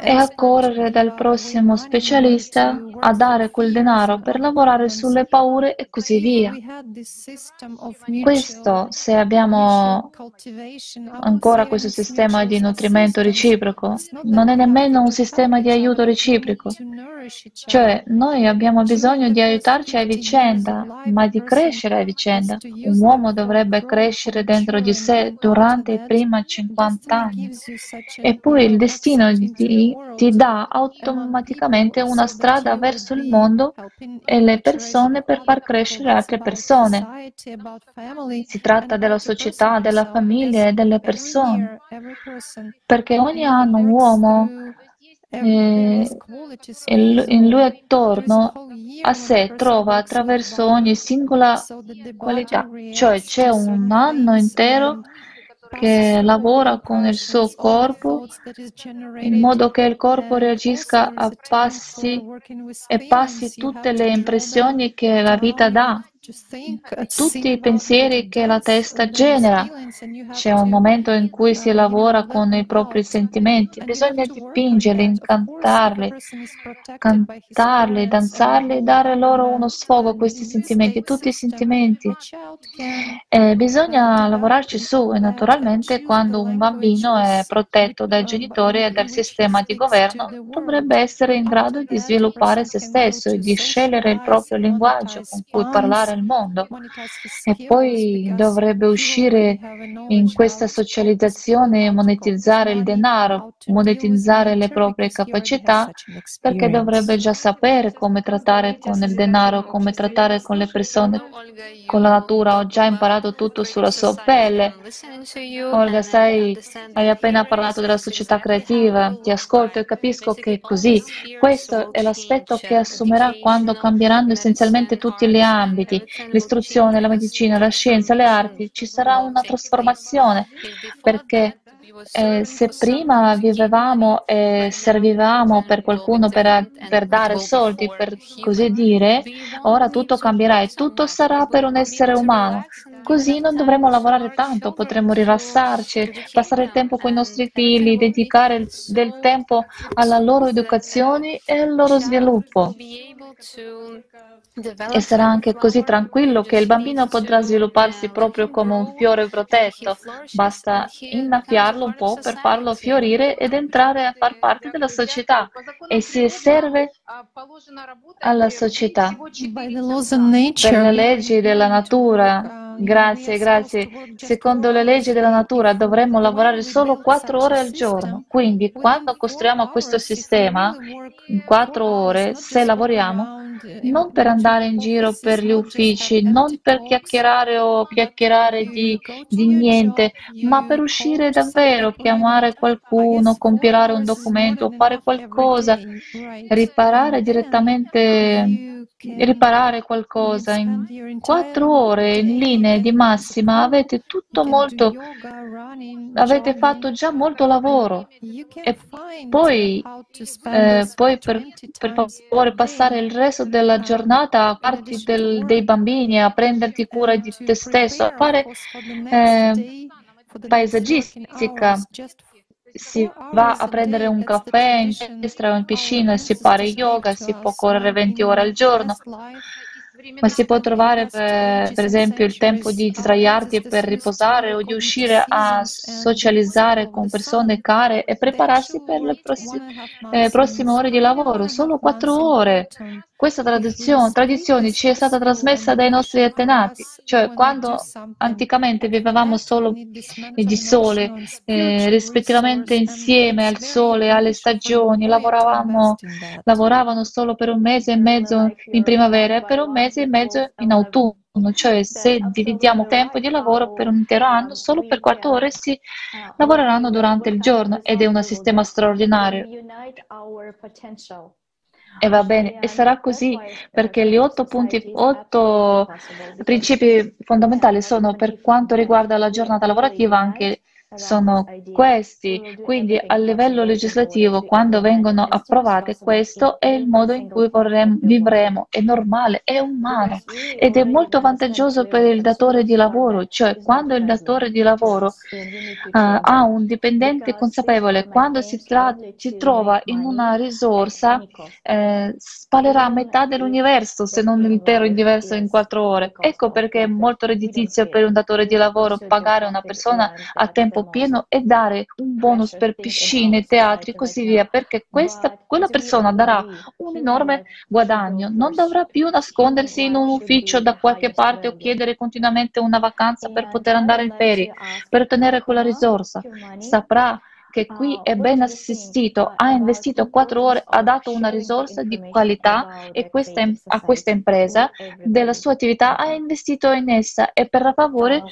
e a correre dal prossimo specialista a dare quel denaro per lavorare sulle paure e così via. Questo se abbiamo ancora questo sistema di nutrimento reciproco, non è nemmeno un sistema di aiuto reciproco. Cioè, noi abbiamo bisogno di aiutarci a vicenda, ma di crescere a vicenda. Un uomo dovrebbe crescere dentro di sé durante i primi cinquanta anni, e poi il destino ti, ti dà automaticamente una strada verso il mondo e le persone per far crescere altre persone. Si tratta della società, della famiglia e delle persone, perché ogni anno un uomo e in lui attorno a sé trova attraverso ogni singola qualità. Cioè c'è un anno intero che lavora con il suo corpo in modo che il corpo reagisca a passi e passi tutte le impressioni che la vita dà, tutti i pensieri che la testa genera. C'è un momento in cui si lavora con i propri sentimenti, bisogna dipingerli, incantarli, cantarli, danzarli, dare loro uno sfogo a questi sentimenti, tutti i sentimenti. E bisogna lavorarci su, e naturalmente quando un bambino è protetto dai genitori e dal sistema di governo dovrebbe essere in grado di sviluppare se stesso e di scegliere il proprio linguaggio con cui parlare al mondo, e poi dovrebbe uscire in questa socializzazione e monetizzare il denaro, monetizzare le proprie capacità, perché dovrebbe già sapere come trattare con il denaro, come trattare con le persone, con la natura. Ho già imparato tutto sulla sua pelle. Olga, sai, hai appena parlato della società creativa, ti ascolto e capisco che è così. Questo è l'aspetto che assumerà quando cambieranno essenzialmente tutti gli ambiti, l'istruzione, la medicina, la scienza, le arti. Ci sarà una trasformazione, perché eh, se prima vivevamo e servivamo per qualcuno per, per dare soldi, per così dire, ora tutto cambierà e tutto sarà per un essere umano. Così non dovremo lavorare tanto, potremo rilassarci, passare il tempo con i nostri figli, dedicare il, del tempo alla loro educazione e al loro sviluppo. E sarà anche così tranquillo che il bambino potrà svilupparsi proprio come un fiore protetto. Basta innaffiarlo un po' per farlo fiorire ed entrare a far parte della società, e si serve alla società. Per le leggi della natura, grazie, grazie. Secondo le leggi della natura dovremmo lavorare solo quattro ore al giorno. Quindi quando costruiamo questo sistema, in quattro ore, se lavoriamo, non per andare in giro per gli uffici, non per chiacchierare o chiacchierare di, di niente, ma per uscire davvero, chiamare qualcuno, compilare un documento, fare qualcosa, riparare direttamente riparare qualcosa. In quattro ore in linea di massima avete tutto molto, avete fatto già molto lavoro. E poi, eh, poi per, per favore passare il resto della giornata a farti del, dei bambini, a prenderti cura di te stesso, a fare eh, paesaggistica. Si va a prendere un caffè in palestra o in piscina, si fa yoga, si può correre venti ore al giorno, ma si può trovare per, per esempio il tempo di sdraiarti per riposare o di uscire a socializzare con persone care e prepararsi per le prossime, eh, prossime ore di lavoro. Solo quattro ore. Questa tradizione, tradizione ci è stata trasmessa dai nostri antenati, cioè quando anticamente vivevamo solo di sole, eh, rispettivamente insieme al sole, alle stagioni, lavoravamo, lavoravano solo per un mese e mezzo in primavera e per un mese e mezzo in autunno. Cioè, se dividiamo tempo di lavoro per un intero anno, solo per quattro ore si lavoreranno durante il giorno ed è un sistema straordinario. E va bene, e sarà così perché gli otto punti, otto principi fondamentali sono, per quanto riguarda la giornata lavorativa, anche sono questi. Quindi a livello legislativo, quando vengono approvate, questo è il modo in cui vorremmo, vivremo. È normale, è umano ed è molto vantaggioso per il datore di lavoro. Cioè, quando il datore di lavoro uh, ha un dipendente consapevole, quando si, tra- si trova in una risorsa, eh, spalerà metà dell'universo, se non l'intero universo, in quattro ore. Ecco perché è molto redditizio per un datore di lavoro pagare una persona a tempo pieno e dare un bonus per piscine, teatri e così via, perché questa, quella persona darà un enorme guadagno, non dovrà più nascondersi in un ufficio da qualche parte o chiedere continuamente una vacanza per poter andare in ferie, per ottenere quella risorsa. Saprà che qui è ben assistito, ha investito quattro ore, ha dato una risorsa di qualità e questa, a questa impresa della sua attività, ha investito in essa e per favore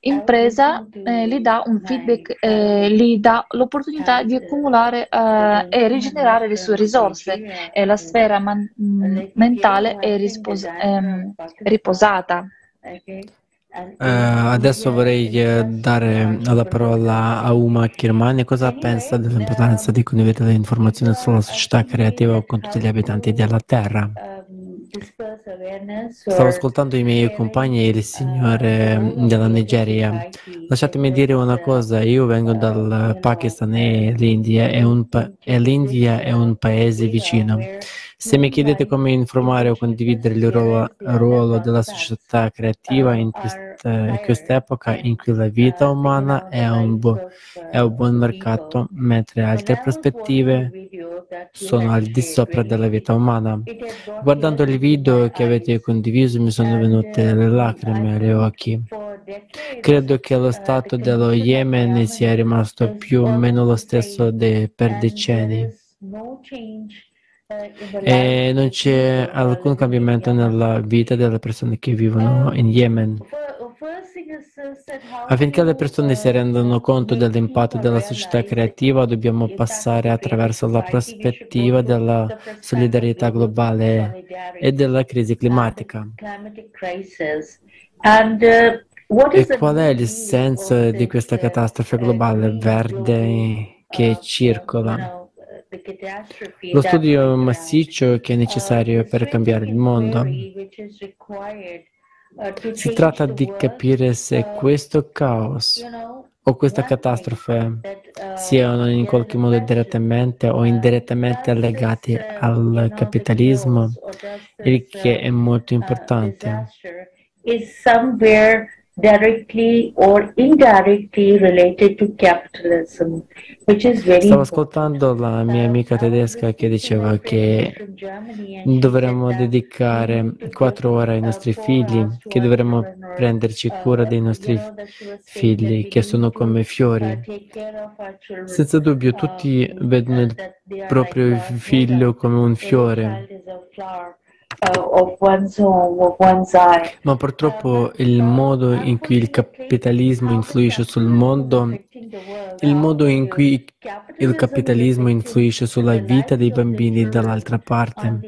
l'impresa eh, gli dà un feedback, eh, gli dà l'opportunità di accumulare eh, e rigenerare le sue risorse e la sfera man- mentale è rispos- ehm, riposata. Uh, adesso vorrei dare la parola a Huma Kirmani. Cosa pensa dell'importanza di condividere le informazioni sulla società creativa con tutti gli abitanti della Terra? Stavo ascoltando i miei compagni e il signore della Nigeria. Lasciatemi dire una cosa, io vengo dal Pakistan e l'India è un, pa- e l'India è un paese vicino. Se mi chiedete come informare o condividere il ruolo, ruolo della società creativa in quest, quest'epoca in cui la vita umana è un, bu- è un buon mercato, mentre altre prospettive sono al di sopra della vita umana. Guardando il video che avete condiviso mi sono venute le lacrime agli occhi. Credo che lo stato dello Yemen sia rimasto più o meno lo stesso de- per decenni. E non c'è alcun cambiamento nella vita delle persone che vivono in Yemen. Affinché le persone si rendano conto dell'impatto della società creativa, dobbiamo passare attraverso la prospettiva della solidarietà globale e della crisi climatica. E qual è il senso di questa catastrofe globale verde che circola? Lo studio massiccio che è necessario per cambiare il mondo. Si tratta di capire se questo caos o questa catastrofe siano in qualche modo direttamente o indirettamente legati al capitalismo, il che è molto importante. Directly or indirectly related to capitalism, which is very Stavo ascoltando la mia amica tedesca che diceva che dovremmo dedicare quattro ore ai nostri figli, che dovremmo prenderci cura dei nostri figli, che sono come fiori. Senza dubbio tutti vedono il proprio figlio come un fiore. Ma purtroppo il modo in cui il capitalismo influisce sul mondo, il modo in cui il capitalismo influisce sulla vita dei bambini dall'altra parte.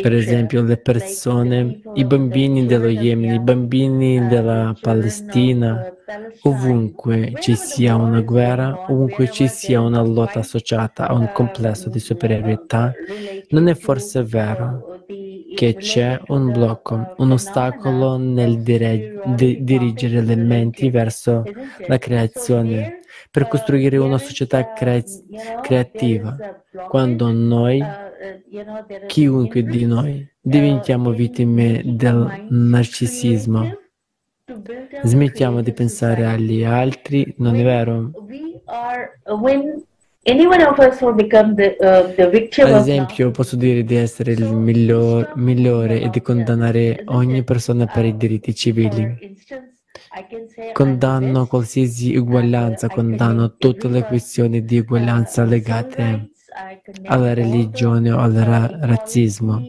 Per esempio le persone, i bambini dello Yemen, i bambini della Palestina, ovunque ci sia una guerra, ovunque ci sia una lotta associata a un complesso di superiorità, non è forse vero che c'è un blocco, un ostacolo nel dire- di- dirigere le menti verso la creazione, per costruire una società crea- creativa, quando noi... Chiunque di noi diventiamo vittime del narcisismo. Smettiamo di pensare agli altri, non è vero? Ad esempio, posso dire di essere il miglior, migliore e di condannare ogni persona per i diritti civili. Condanno qualsiasi uguaglianza, condanno tutte le questioni di uguaglianza legate alla religione o al ra- razzismo.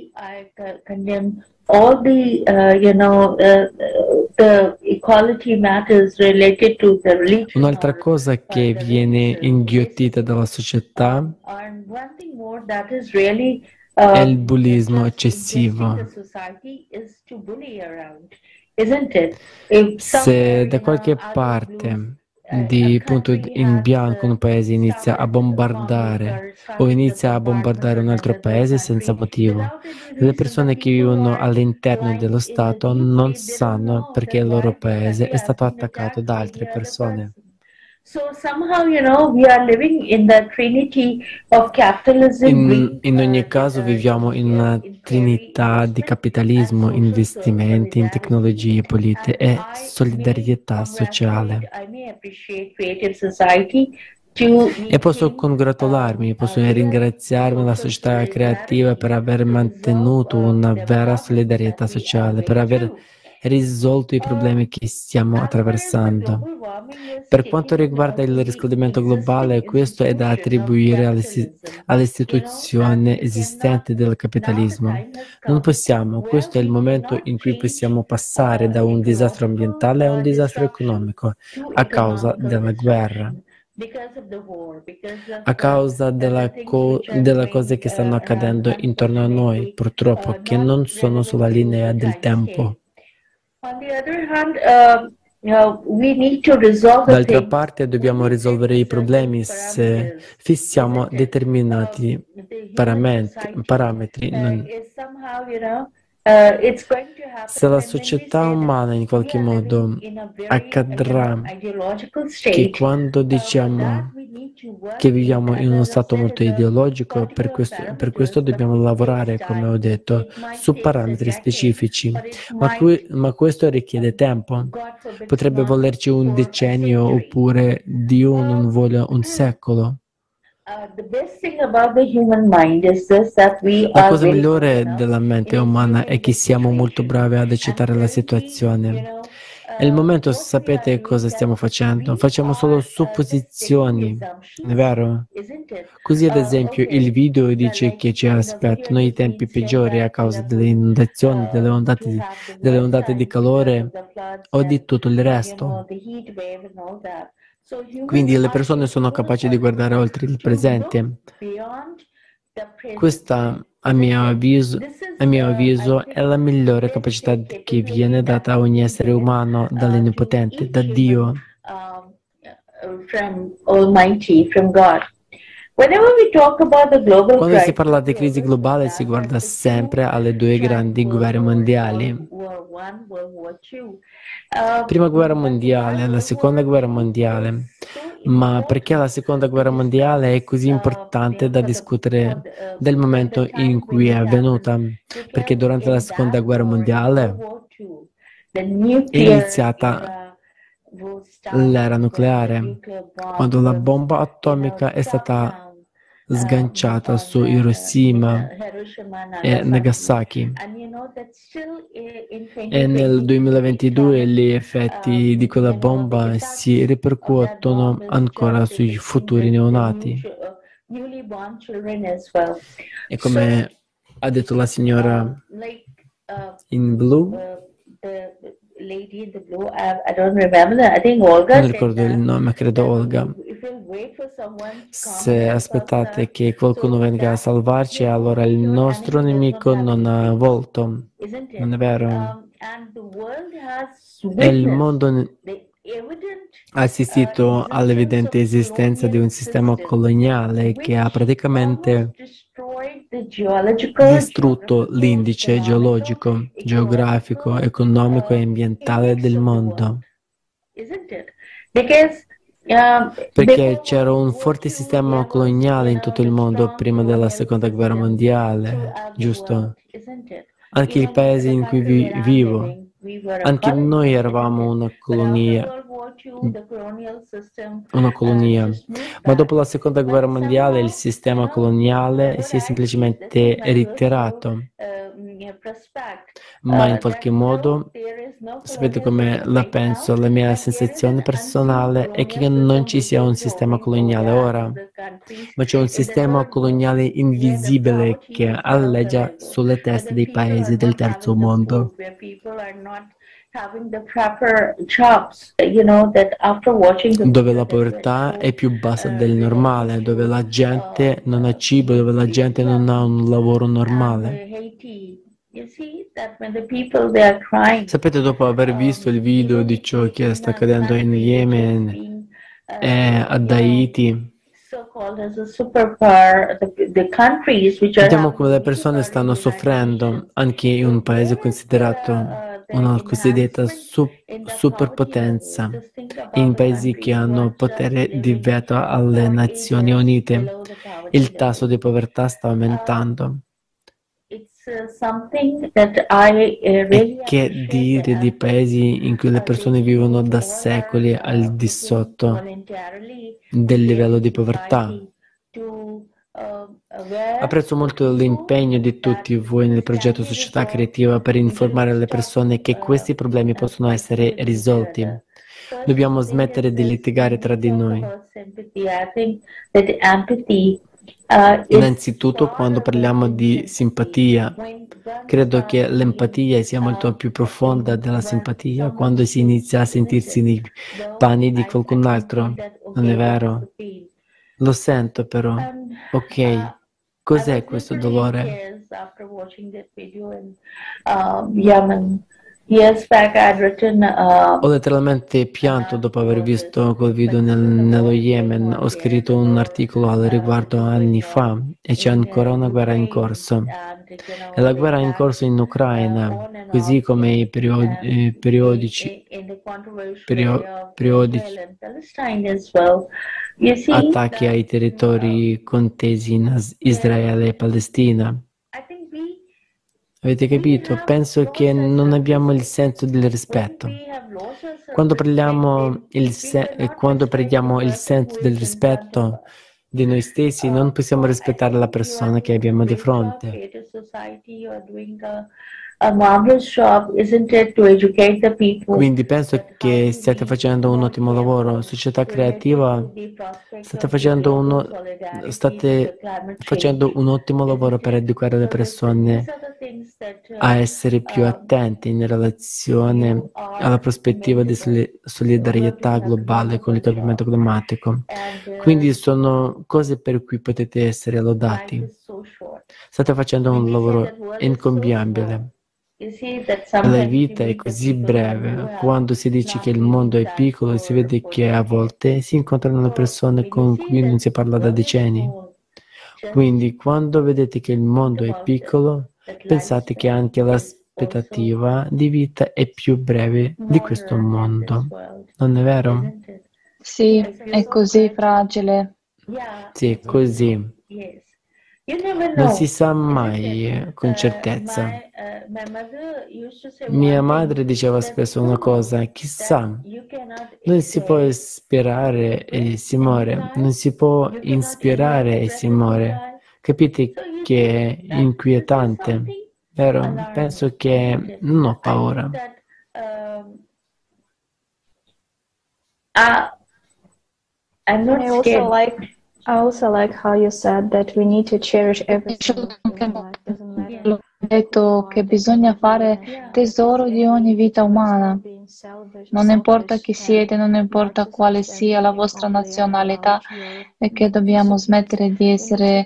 Un'altra cosa che viene inghiottita dalla società è il bullismo eccessivo. Se da qualche parte di punto in bianco un paese inizia a bombardare o inizia a bombardare un altro paese senza motivo, le persone che vivono all'interno dello Stato non sanno perché il loro paese è stato attaccato da altre persone. In, in ogni caso viviamo in una trinità di capitalismo, investimenti in tecnologie pulite e solidarietà sociale. E posso congratularmi, posso ringraziarmi la società creativa per aver mantenuto una vera solidarietà sociale, per aver risolto i problemi che stiamo attraversando. Per quanto riguarda il riscaldamento globale, questo è da attribuire all'istituzione esistente del capitalismo. Non possiamo, questo è il momento in cui possiamo passare da un disastro ambientale a un disastro economico a causa della guerra, a causa della co- delle cose che stanno accadendo intorno a noi, purtroppo, che non sono sulla linea del tempo. D'altra parte dobbiamo risolvere i problemi se fissiamo determinati parametri. Non... Se la società umana in qualche modo accadrà che quando diciamo che viviamo in uno stato molto ideologico, per questo, per questo dobbiamo lavorare, come ho detto, su parametri specifici, ma, qui, ma questo richiede tempo. Potrebbe volerci un decennio oppure Dio non vuole un secolo. La cosa migliore della mente umana è che siamo molto bravi ad accettare la situazione. Al momento sapete cosa stiamo facendo? Facciamo solo supposizioni, è vero? Così ad esempio il video dice che ci aspettano i tempi peggiori a causa delle inondazioni, delle ondate di, delle ondate di calore o di tutto il resto. Quindi le persone sono capaci di guardare oltre il presente. Questa, a mio avviso, a mio avviso è la migliore capacità che viene data a ogni essere umano dall'Onnipotente, da Dio. Quando si parla di crisi globale si guarda sempre alle due grandi guerre mondiali. Prima guerra mondiale, la seconda guerra mondiale. Ma perché la seconda guerra mondiale è così importante da discutere del momento in cui è avvenuta? Perché durante la seconda guerra mondiale è iniziata l'era nucleare, quando la bomba atomica è stata sganciata su Hiroshima e Nagasaki. E nel duemilaventidue gli effetti di quella bomba si ripercuotono ancora sui futuri neonati. E come ha detto la signora in blu. Non ricordo il nome, credo Olga. Se aspettate che qualcuno venga a salvarci, allora il nostro nemico non ha volto, non è vero? E il mondo ha assistito all'evidente esistenza di un sistema coloniale che ha praticamente distrutto l'indice geologico, geografico, economico e ambientale del mondo. Perché c'era un forte sistema coloniale in tutto il mondo prima della seconda guerra mondiale, giusto? Anche il paese in cui vi vivo, anche noi eravamo una colonia, una colonia, ma dopo la seconda guerra mondiale il sistema coloniale si è semplicemente ritirato, ma in qualche modo, sapete come la penso, la mia sensazione personale è che non ci sia un sistema coloniale ora, ma c'è un sistema coloniale invisibile che alleggia sulle teste dei paesi del terzo mondo. Dove la povertà è più bassa del normale, dove la gente non ha cibo, dove la gente non ha un lavoro normale. Sapete, dopo aver visto il video di ciò che sta accadendo in Yemen e ad Haiti, vediamo come le persone stanno soffrendo anche in un paese considerato una cosiddetta superpotenza, in paesi che hanno potere di veto alle Nazioni Unite. Il tasso di povertà sta aumentando. E che dire di paesi in cui le persone vivono da secoli al di sotto del livello di povertà? Apprezzo molto l'impegno di tutti voi nel progetto Società Creativa per informare le persone che questi problemi possono essere risolti. Dobbiamo smettere di litigare tra di noi. Innanzitutto, quando parliamo di simpatia, credo che l'empatia sia molto più profonda della simpatia quando si inizia a sentirsi nei panni di qualcun altro, non è vero? Lo sento però, ok, cos'è questo dolore? Ho letteralmente pianto dopo aver visto quel video nel, nello Yemen, ho scritto un articolo al riguardo anni fa e c'è ancora una guerra in corso. E la guerra in corso in Ucraina, così come i periodi, periodici, perio, periodici attacchi ai territori contesi in Israele e Palestina. Avete capito? Penso che non abbiamo il senso del rispetto. Quando perdiamo il, se quando perdiamo il senso del rispetto di noi stessi, non possiamo rispettare la persona che abbiamo di fronte. Quindi penso che stiate facendo un ottimo lavoro. Società Creativa, state facendo, uno, state facendo un ottimo lavoro per educare le persone a essere più attenti in relazione alla prospettiva di solidarietà globale con il cambiamento climatico. Quindi sono cose per cui potete essere lodati. State facendo un lavoro incompiabile. La vita è così breve. Quando si dice che il mondo è piccolo, si vede che a volte si incontrano persone con cui non si parla da decenni. Quindi quando vedete che il mondo è piccolo, pensate che anche l'aspettativa di vita è più breve di questo mondo, non è vero? Sì, è così fragile. Sì, è così. Non si sa mai con certezza. Mia madre diceva spesso una cosa, chissà, non si può ispirare e si muore, non si può ispirare e si muore. Capite che è inquietante, vero? Penso che non ho paura. I also like, I also like how you said that we need to cherish every single life, doesn't matter detto che bisogna fare tesoro di ogni vita umana. Non importa chi siete, non importa quale sia la vostra nazionalità, e che dobbiamo smettere di essere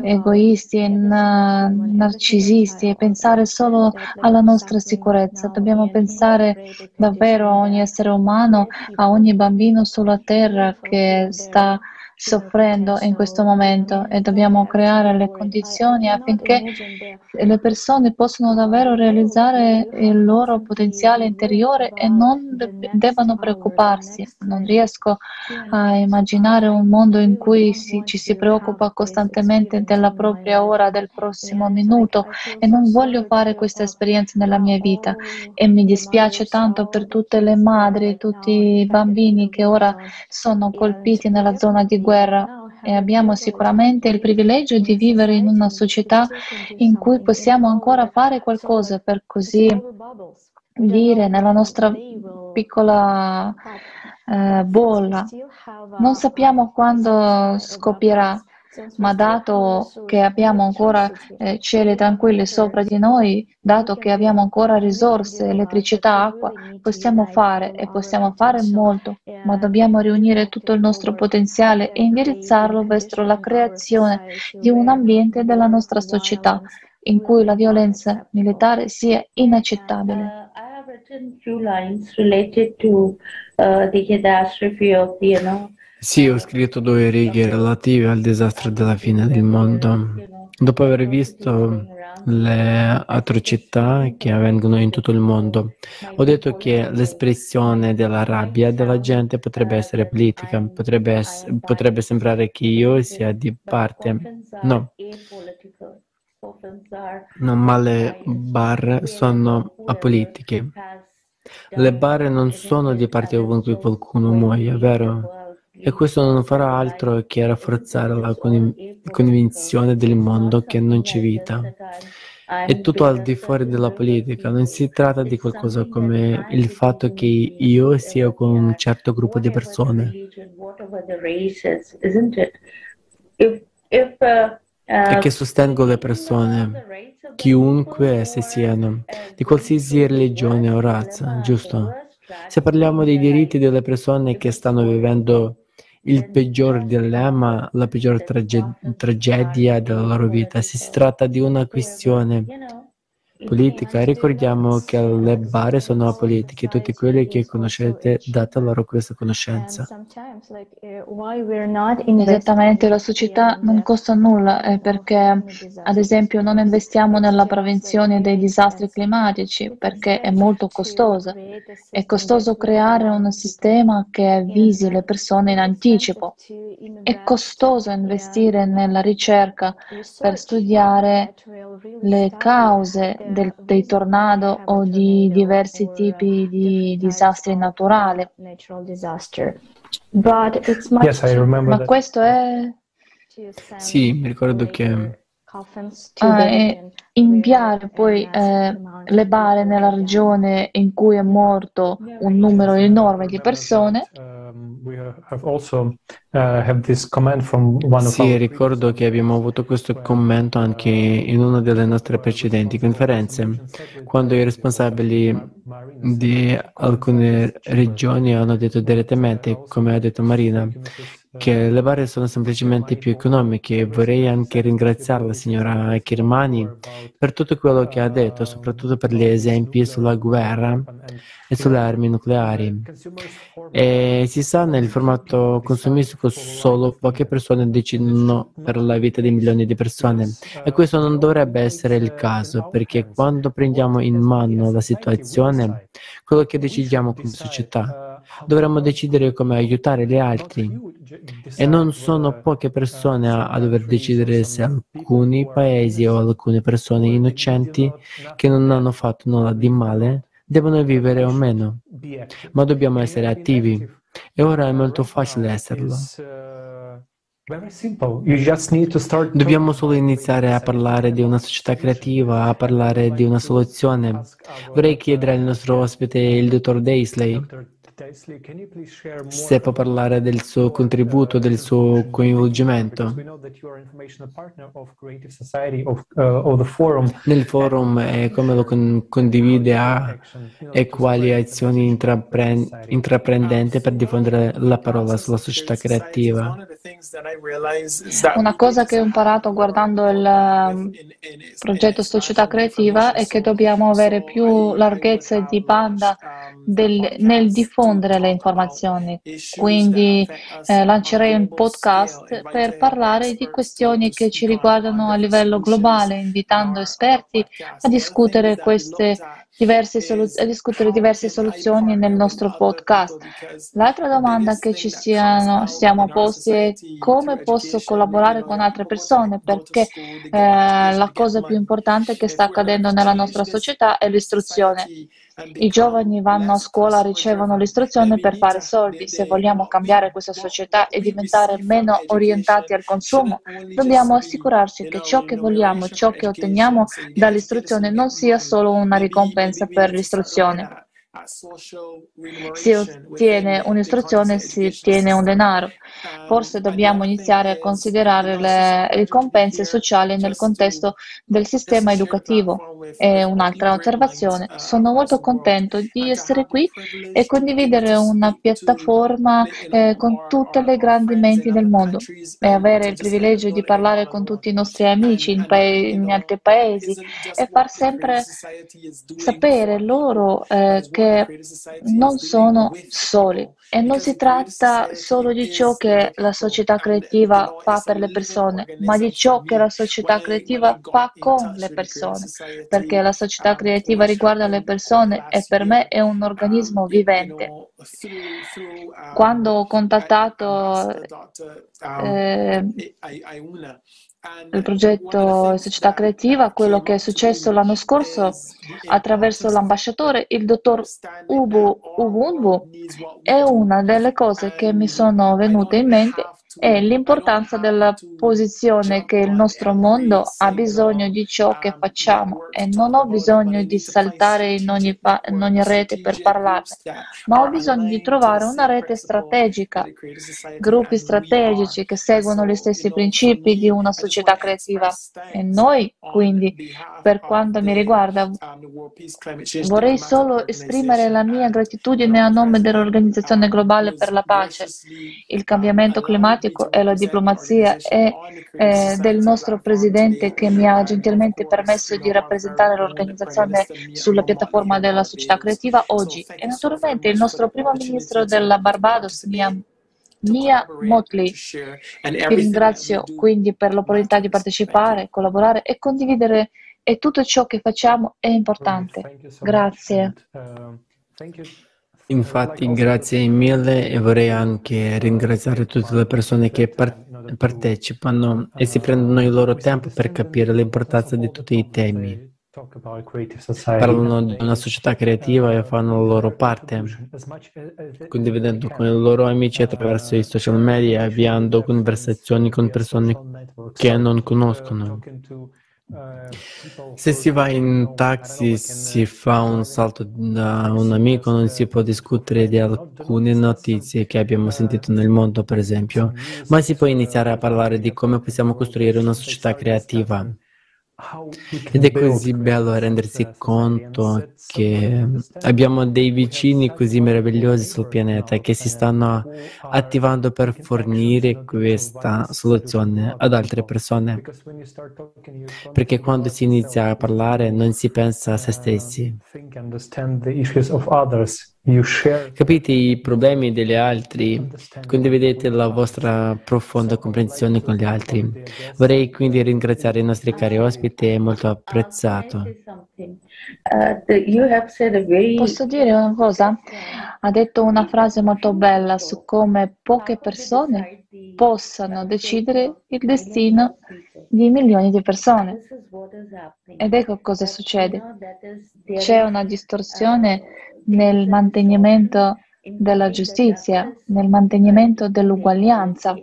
egoisti e narcisisti e pensare solo alla nostra sicurezza. Dobbiamo pensare davvero a ogni essere umano, a ogni bambino sulla terra che sta soffrendo in questo momento, e dobbiamo creare le condizioni affinché le persone possano davvero realizzare il loro potenziale interiore e non debbano preoccuparsi. Non riesco a immaginare un mondo in cui si, ci si preoccupa costantemente della propria ora, del prossimo minuto, e non voglio fare questa esperienza nella mia vita, e mi dispiace tanto per tutte le madri, tutti i bambini che ora sono colpiti nella zona di guerra. E abbiamo sicuramente il privilegio di vivere in una società in cui possiamo ancora fare qualcosa, per così dire, nella nostra piccola eh, bolla. Non sappiamo quando scoppierà, ma dato che abbiamo ancora eh, cieli tranquilli sopra di noi, dato che abbiamo ancora risorse, elettricità, acqua, possiamo fare, e possiamo fare molto, ma dobbiamo riunire tutto il nostro potenziale e indirizzarlo verso la creazione di un ambiente della nostra società in cui la violenza militare sia inaccettabile. Sì, ho scritto due righe relative al disastro della fine del mondo. Dopo aver visto le atrocità che avvengono in tutto il mondo, ho detto che l'espressione della rabbia della gente potrebbe essere politica, potrebbe, potrebbe sembrare che io sia di parte. No. No, ma le barre sono apolitiche. Le barre non sono di parte ovunque qualcuno muoia, vero? E questo non farà altro che rafforzare la convinzione del mondo che non c'è vita. È tutto al di fuori della politica. Non si tratta di qualcosa come il fatto che io sia con un certo gruppo di persone. E che sostengo le persone, chiunque esse siano, di qualsiasi religione o razza, giusto? Se parliamo dei diritti delle persone che stanno vivendo il peggior dilemma, la peggior trage- tragedia della loro vita. Se si tratta di una questione politica, ricordiamo che le barre sono apolitiche, tutti quelli che conoscete, data loro questa conoscenza. Esattamente, la società non costa nulla, perché ad esempio non investiamo nella prevenzione dei disastri climatici, perché è molto costosa. È costoso creare un sistema che avvisi le persone in anticipo. È costoso investire nella ricerca per studiare le cause Del, dei tornado o di diversi tipi di disastri naturali. Ma questo è... Sì, mi ricordo che... Ah, e inviare poi eh, le bare nella regione in cui è morto un numero enorme di persone. Sì, ricordo che abbiamo avuto questo commento anche in una delle nostre precedenti conferenze, quando i responsabili di alcune regioni hanno detto direttamente, come ha detto Marina, che le barre sono semplicemente più economiche. Vorrei anche ringraziare la signora Kirmani per tutto quello che ha detto, soprattutto per gli esempi sulla guerra e sulle armi nucleari. E si sa, nel formato consumistico solo poche persone decidono per la vita di milioni di persone, e questo non dovrebbe essere il caso, perché quando prendiamo in mano la situazione, quello che decidiamo come società, dovremmo decidere come aiutare gli altri, e non sono poche persone a, a dover decidere se alcuni paesi o alcune persone innocenti che non hanno fatto nulla di male devono vivere o meno, ma dobbiamo essere attivi, e ora è molto facile esserlo. Dobbiamo solo iniziare a parlare di una società creativa, a parlare di una soluzione. Vorrei chiedere al nostro ospite, il dottor Daisley, Se può parlare del suo contributo, del suo coinvolgimento. Nel forum e come lo con condivide ha, e quali azioni intrapre intraprendente per diffondere la parola sulla società creativa. Una cosa che ho imparato guardando il progetto Società Creativa è che dobbiamo avere più larghezza di banda del, nel diffondere le informazioni. Quindi eh, lancerei un podcast per parlare di questioni che ci riguardano a livello globale, invitando esperti a discutere queste diverse soluzioni, a discutere diverse soluzioni nel nostro podcast. L'altra domanda che ci siano, siamo posti è come posso collaborare con altre persone, perché eh, la cosa più importante che sta accadendo nella nostra società è l'istruzione. I giovani vanno a scuola, ricevono l'istruzione per fare soldi. Se vogliamo cambiare questa società e diventare meno orientati al consumo, dobbiamo assicurarci che ciò che vogliamo, ciò che otteniamo dall'istruzione non sia solo una ricompensa per l'istruzione. Si ottiene un'istruzione, si ottiene un denaro. Forse dobbiamo iniziare a considerare le ricompense sociali nel contesto del sistema educativo. E un'altra osservazione. Sono molto contento di essere qui e condividere una piattaforma eh, con tutte le grandi menti del mondo e avere il privilegio di parlare con tutti i nostri amici in, pa in altri paesi e far sempre sapere loro eh, che non sono soli e non si tratta solo di ciò che la società creativa fa per le persone, ma di ciò che la società creativa fa con le persone, perché la società creativa riguarda le persone e per me è un organismo vivente. Quando ho contattato eh, il progetto Società Creativa, quello che è successo l'anno scorso attraverso l'ambasciatore, il dottor Ubu Ubunbu, è una delle cose che mi sono venute in mente è l'importanza della posizione che il nostro mondo ha bisogno di ciò che facciamo e non ho bisogno di saltare in ogni, in ogni rete per parlarne, ma ho bisogno di trovare una rete strategica, gruppi strategici che seguono gli stessi principi di una società società creativa e noi, quindi, per quanto mi riguarda, vorrei solo esprimere la mia gratitudine a nome dell'Organizzazione Globale per la Pace. Il cambiamento climatico e la diplomazia e eh, del nostro Presidente che mi ha gentilmente permesso di rappresentare l'organizzazione sulla piattaforma della società creativa oggi. E naturalmente il nostro primo ministro della Barbados, Mia Mia Motley, vi ringrazio quindi per l'opportunità di partecipare, collaborare e condividere e tutto ciò che facciamo è importante. Grazie. Infatti, grazie mille e vorrei anche ringraziare tutte le persone che par- partecipano e si prendono il loro tempo per capire l'importanza di tutti i temi. Parlano di una società creativa e fanno la loro parte, condividendo con i loro amici attraverso i social media e avviando conversazioni con persone che non conoscono. Se si va in taxi, si fa un salto da un amico, non si può discutere di alcune notizie che abbiamo sentito nel mondo, per esempio, ma si può iniziare a parlare di come possiamo costruire una società creativa. Ed è così bello rendersi conto che abbiamo dei vicini così meravigliosi sul pianeta che si stanno attivando per fornire questa soluzione ad altre persone. Perché quando si inizia a parlare non si pensa a se stessi. Capite i problemi degli altri, condividete la vostra profonda comprensione con gli altri. Vorrei quindi ringraziare i nostri cari ospiti, è molto apprezzato. Posso dire una cosa? Ha detto una frase molto bella su come poche persone possano decidere il destino di milioni di persone. Ed ecco cosa succede. C'è una distorsione nel mantenimento della giustizia, nel mantenimento dell'uguaglianza.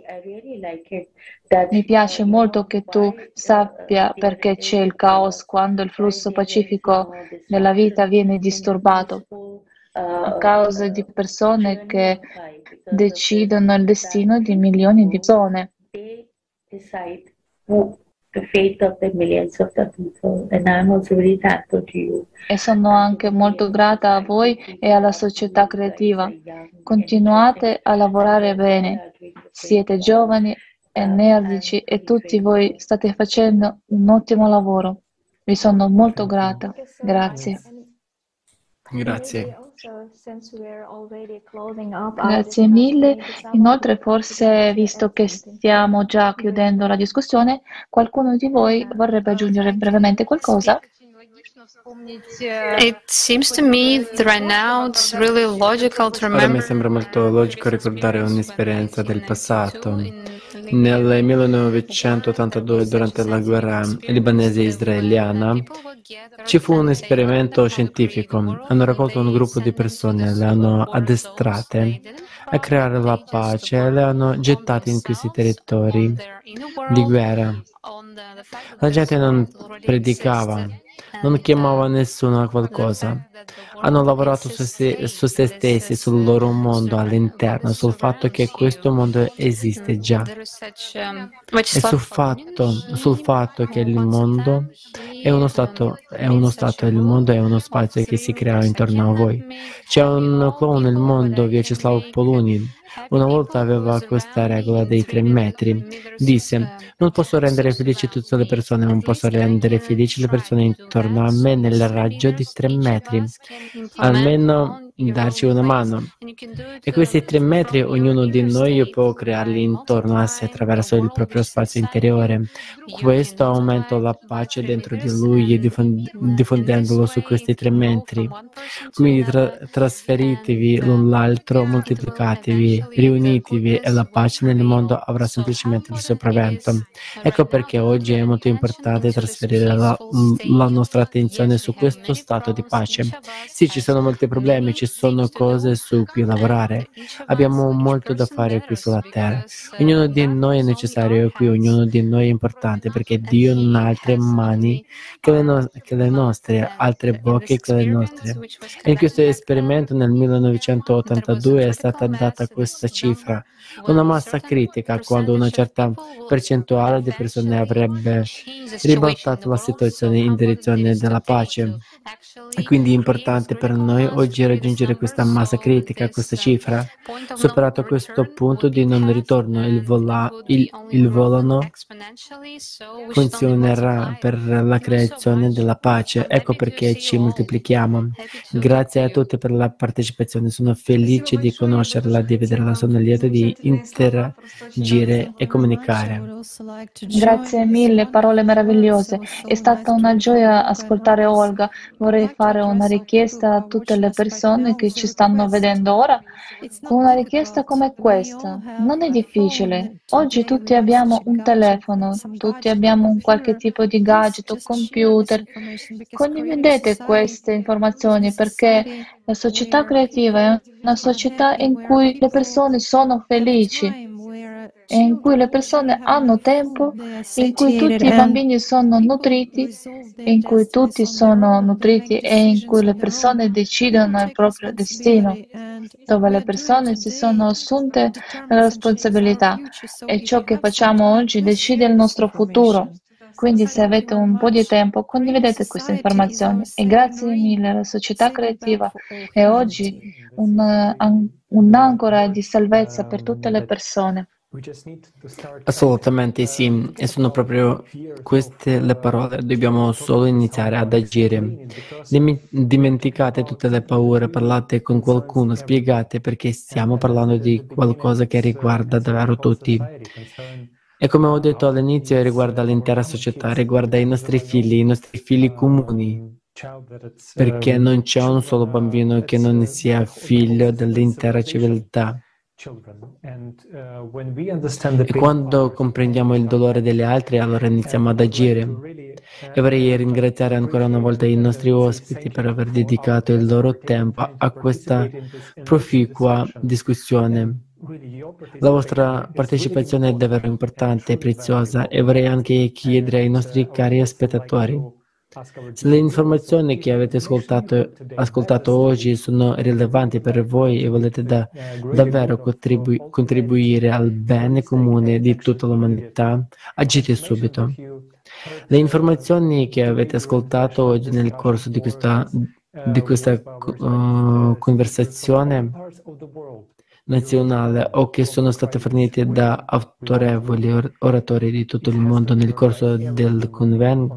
Mi piace molto che tu sappia perché c'è il caos quando il flusso pacifico della vita viene disturbato. a causa di persone che decidono il destino di milioni di persone. E sono anche molto grata a voi e alla società creativa. Continuate a lavorare bene. Siete giovani, energici e tutti voi state facendo un ottimo lavoro. Vi sono molto grata. Grazie. Grazie. Grazie mille. Inoltre, forse, visto che stiamo già chiudendo la discussione, qualcuno di voi vorrebbe aggiungere brevemente qualcosa? It seems to me that right now it's really logical to remember. Ora mi sembra molto logico ricordare un'esperienza del passato. Nel millenovecentottantadue, durante la guerra libanese-israeliana, ci fu un esperimento scientifico. Hanno raccolto un gruppo di persone, le hanno addestrate a creare la pace, le hanno gettate in questi territori di guerra. La gente non predicava, non chiamava nessuno a qualcosa. Hanno lavorato su se, su se stessi, sul loro mondo all'interno, sul fatto che questo mondo esiste già. E sul fatto, sul fatto che il mondo è uno stato, è uno stato, il mondo è uno spazio che si crea intorno a voi. C'è un clown nel mondo, Vyacheslav Polunin. Una volta aveva questa regola dei tre metri. Disse: non posso rendere felici tutte le persone, non posso rendere felici le persone intorno a me nel raggio di tre metri. Almeno darci una mano. E questi tre metri ognuno di noi può crearli intorno a sé attraverso il proprio spazio interiore. Questo aumenta la pace dentro di lui diffondendolo su questi tre metri. Quindi tra- trasferitevi l'un l'altro, moltiplicatevi, riunitevi e la pace nel mondo avrà semplicemente il sopravvento. Ecco perché oggi è molto importante trasferire la, la nostra attenzione su questo stato di pace. Sì, ci sono molti problemi, ci sono cose su cui lavorare. Abbiamo molto da fare qui sulla terra. Ognuno di noi è necessario qui, ognuno di noi è importante perché Dio non ha altre mani che le, no- che le nostre, altre bocche che le nostre. E in questo esperimento nel millenovecentottantadue è stata data questa cifra, una massa critica, quando una certa percentuale di persone avrebbe ribaltato la situazione in direzione della pace. E quindi è importante per noi oggi raggiungere questa massa critica, questa cifra. Superato questo punto di non ritorno, il, vola, il, il volano funzionerà per la creazione della pace. Ecco perché ci moltiplichiamo. Grazie a tutti per la partecipazione. Sono felice di conoscerla, di vederla. Sono lieto di interagire e comunicare. Grazie mille, parole meravigliose. È stata una gioia ascoltare Olga. Vorrei fare una richiesta a tutte le persone che ci stanno vedendo ora. Una richiesta come questa non è difficile. Oggi tutti abbiamo un telefono, tutti abbiamo un qualche tipo di gadget o computer. Condividete queste informazioni perché la società creativa è una società in cui le persone sono felici e in cui le persone hanno tempo, in cui tutti i bambini sono nutriti, in cui tutti sono nutriti e in cui le persone decidono il proprio destino, dove le persone si sono assunte la responsabilità e ciò che facciamo oggi decide il nostro futuro. Quindi se avete un po' di tempo condividete queste informazioni e grazie mille alla società creativa è oggi un, un'ancora di salvezza per tutte le persone. Assolutamente sì, e sono proprio queste le parole. Dobbiamo solo iniziare ad agire. Dim- dimenticate tutte le paure, parlate con qualcuno, spiegate perché stiamo parlando di qualcosa che riguarda davvero tutti. E come ho detto all'inizio, riguarda l'intera società, riguarda i nostri figli, i nostri figli comuni. Perché non c'è un solo bambino che non sia figlio dell'intera civiltà. E quando comprendiamo il dolore degli altri, allora iniziamo ad agire. E vorrei ringraziare ancora una volta i nostri ospiti per aver dedicato il loro tempo a questa proficua discussione. La vostra partecipazione è davvero importante e preziosa e vorrei anche chiedere ai nostri cari spettatori Le informazioni che avete ascoltato, ascoltato oggi sono rilevanti per voi e volete da, davvero contribu- contribuire al bene comune di tutta l'umanità? Agite subito. Le informazioni che avete ascoltato oggi nel corso di questa, di questa uh, conversazione nazionale o che sono state fornite da autorevoli or- oratori di tutto il mondo nel corso del conven-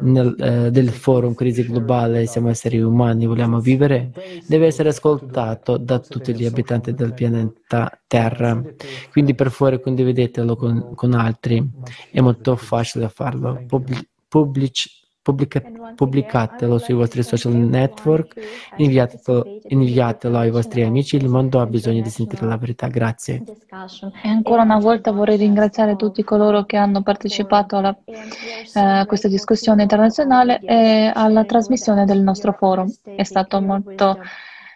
nel, eh, del forum Crisi Globale, siamo esseri umani, vogliamo vivere, deve essere ascoltato da tutti gli abitanti del pianeta Terra. Quindi per favore condividetelo con, con altri, è molto facile farlo. Pubblic- pubblic- Pubblica, pubblicatelo sui vostri social network, inviatelo, inviatelo ai vostri amici, il mondo ha bisogno di sentire la verità. Grazie. E ancora una volta vorrei ringraziare tutti coloro che hanno partecipato a eh, questa discussione internazionale e alla trasmissione del nostro forum. È stato molto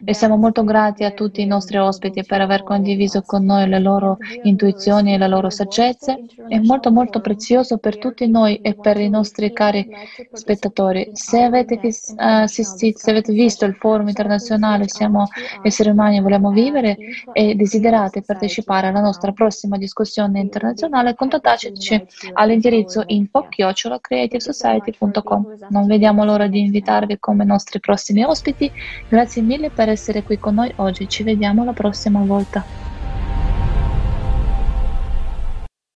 E siamo molto grati a tutti i nostri ospiti per aver condiviso con noi le loro intuizioni e le loro saggezze. È molto molto prezioso per tutti noi e per i nostri cari spettatori. Se avete, assistito, se avete visto il forum internazionale Siamo esseri umani e vogliamo vivere e desiderate partecipare alla nostra prossima discussione internazionale, contattateci all'indirizzo info chiocciola creative society punto com. Non vediamo l'ora di invitarvi come nostri prossimi ospiti. Grazie mille per essere qui con noi oggi, ci vediamo la prossima volta.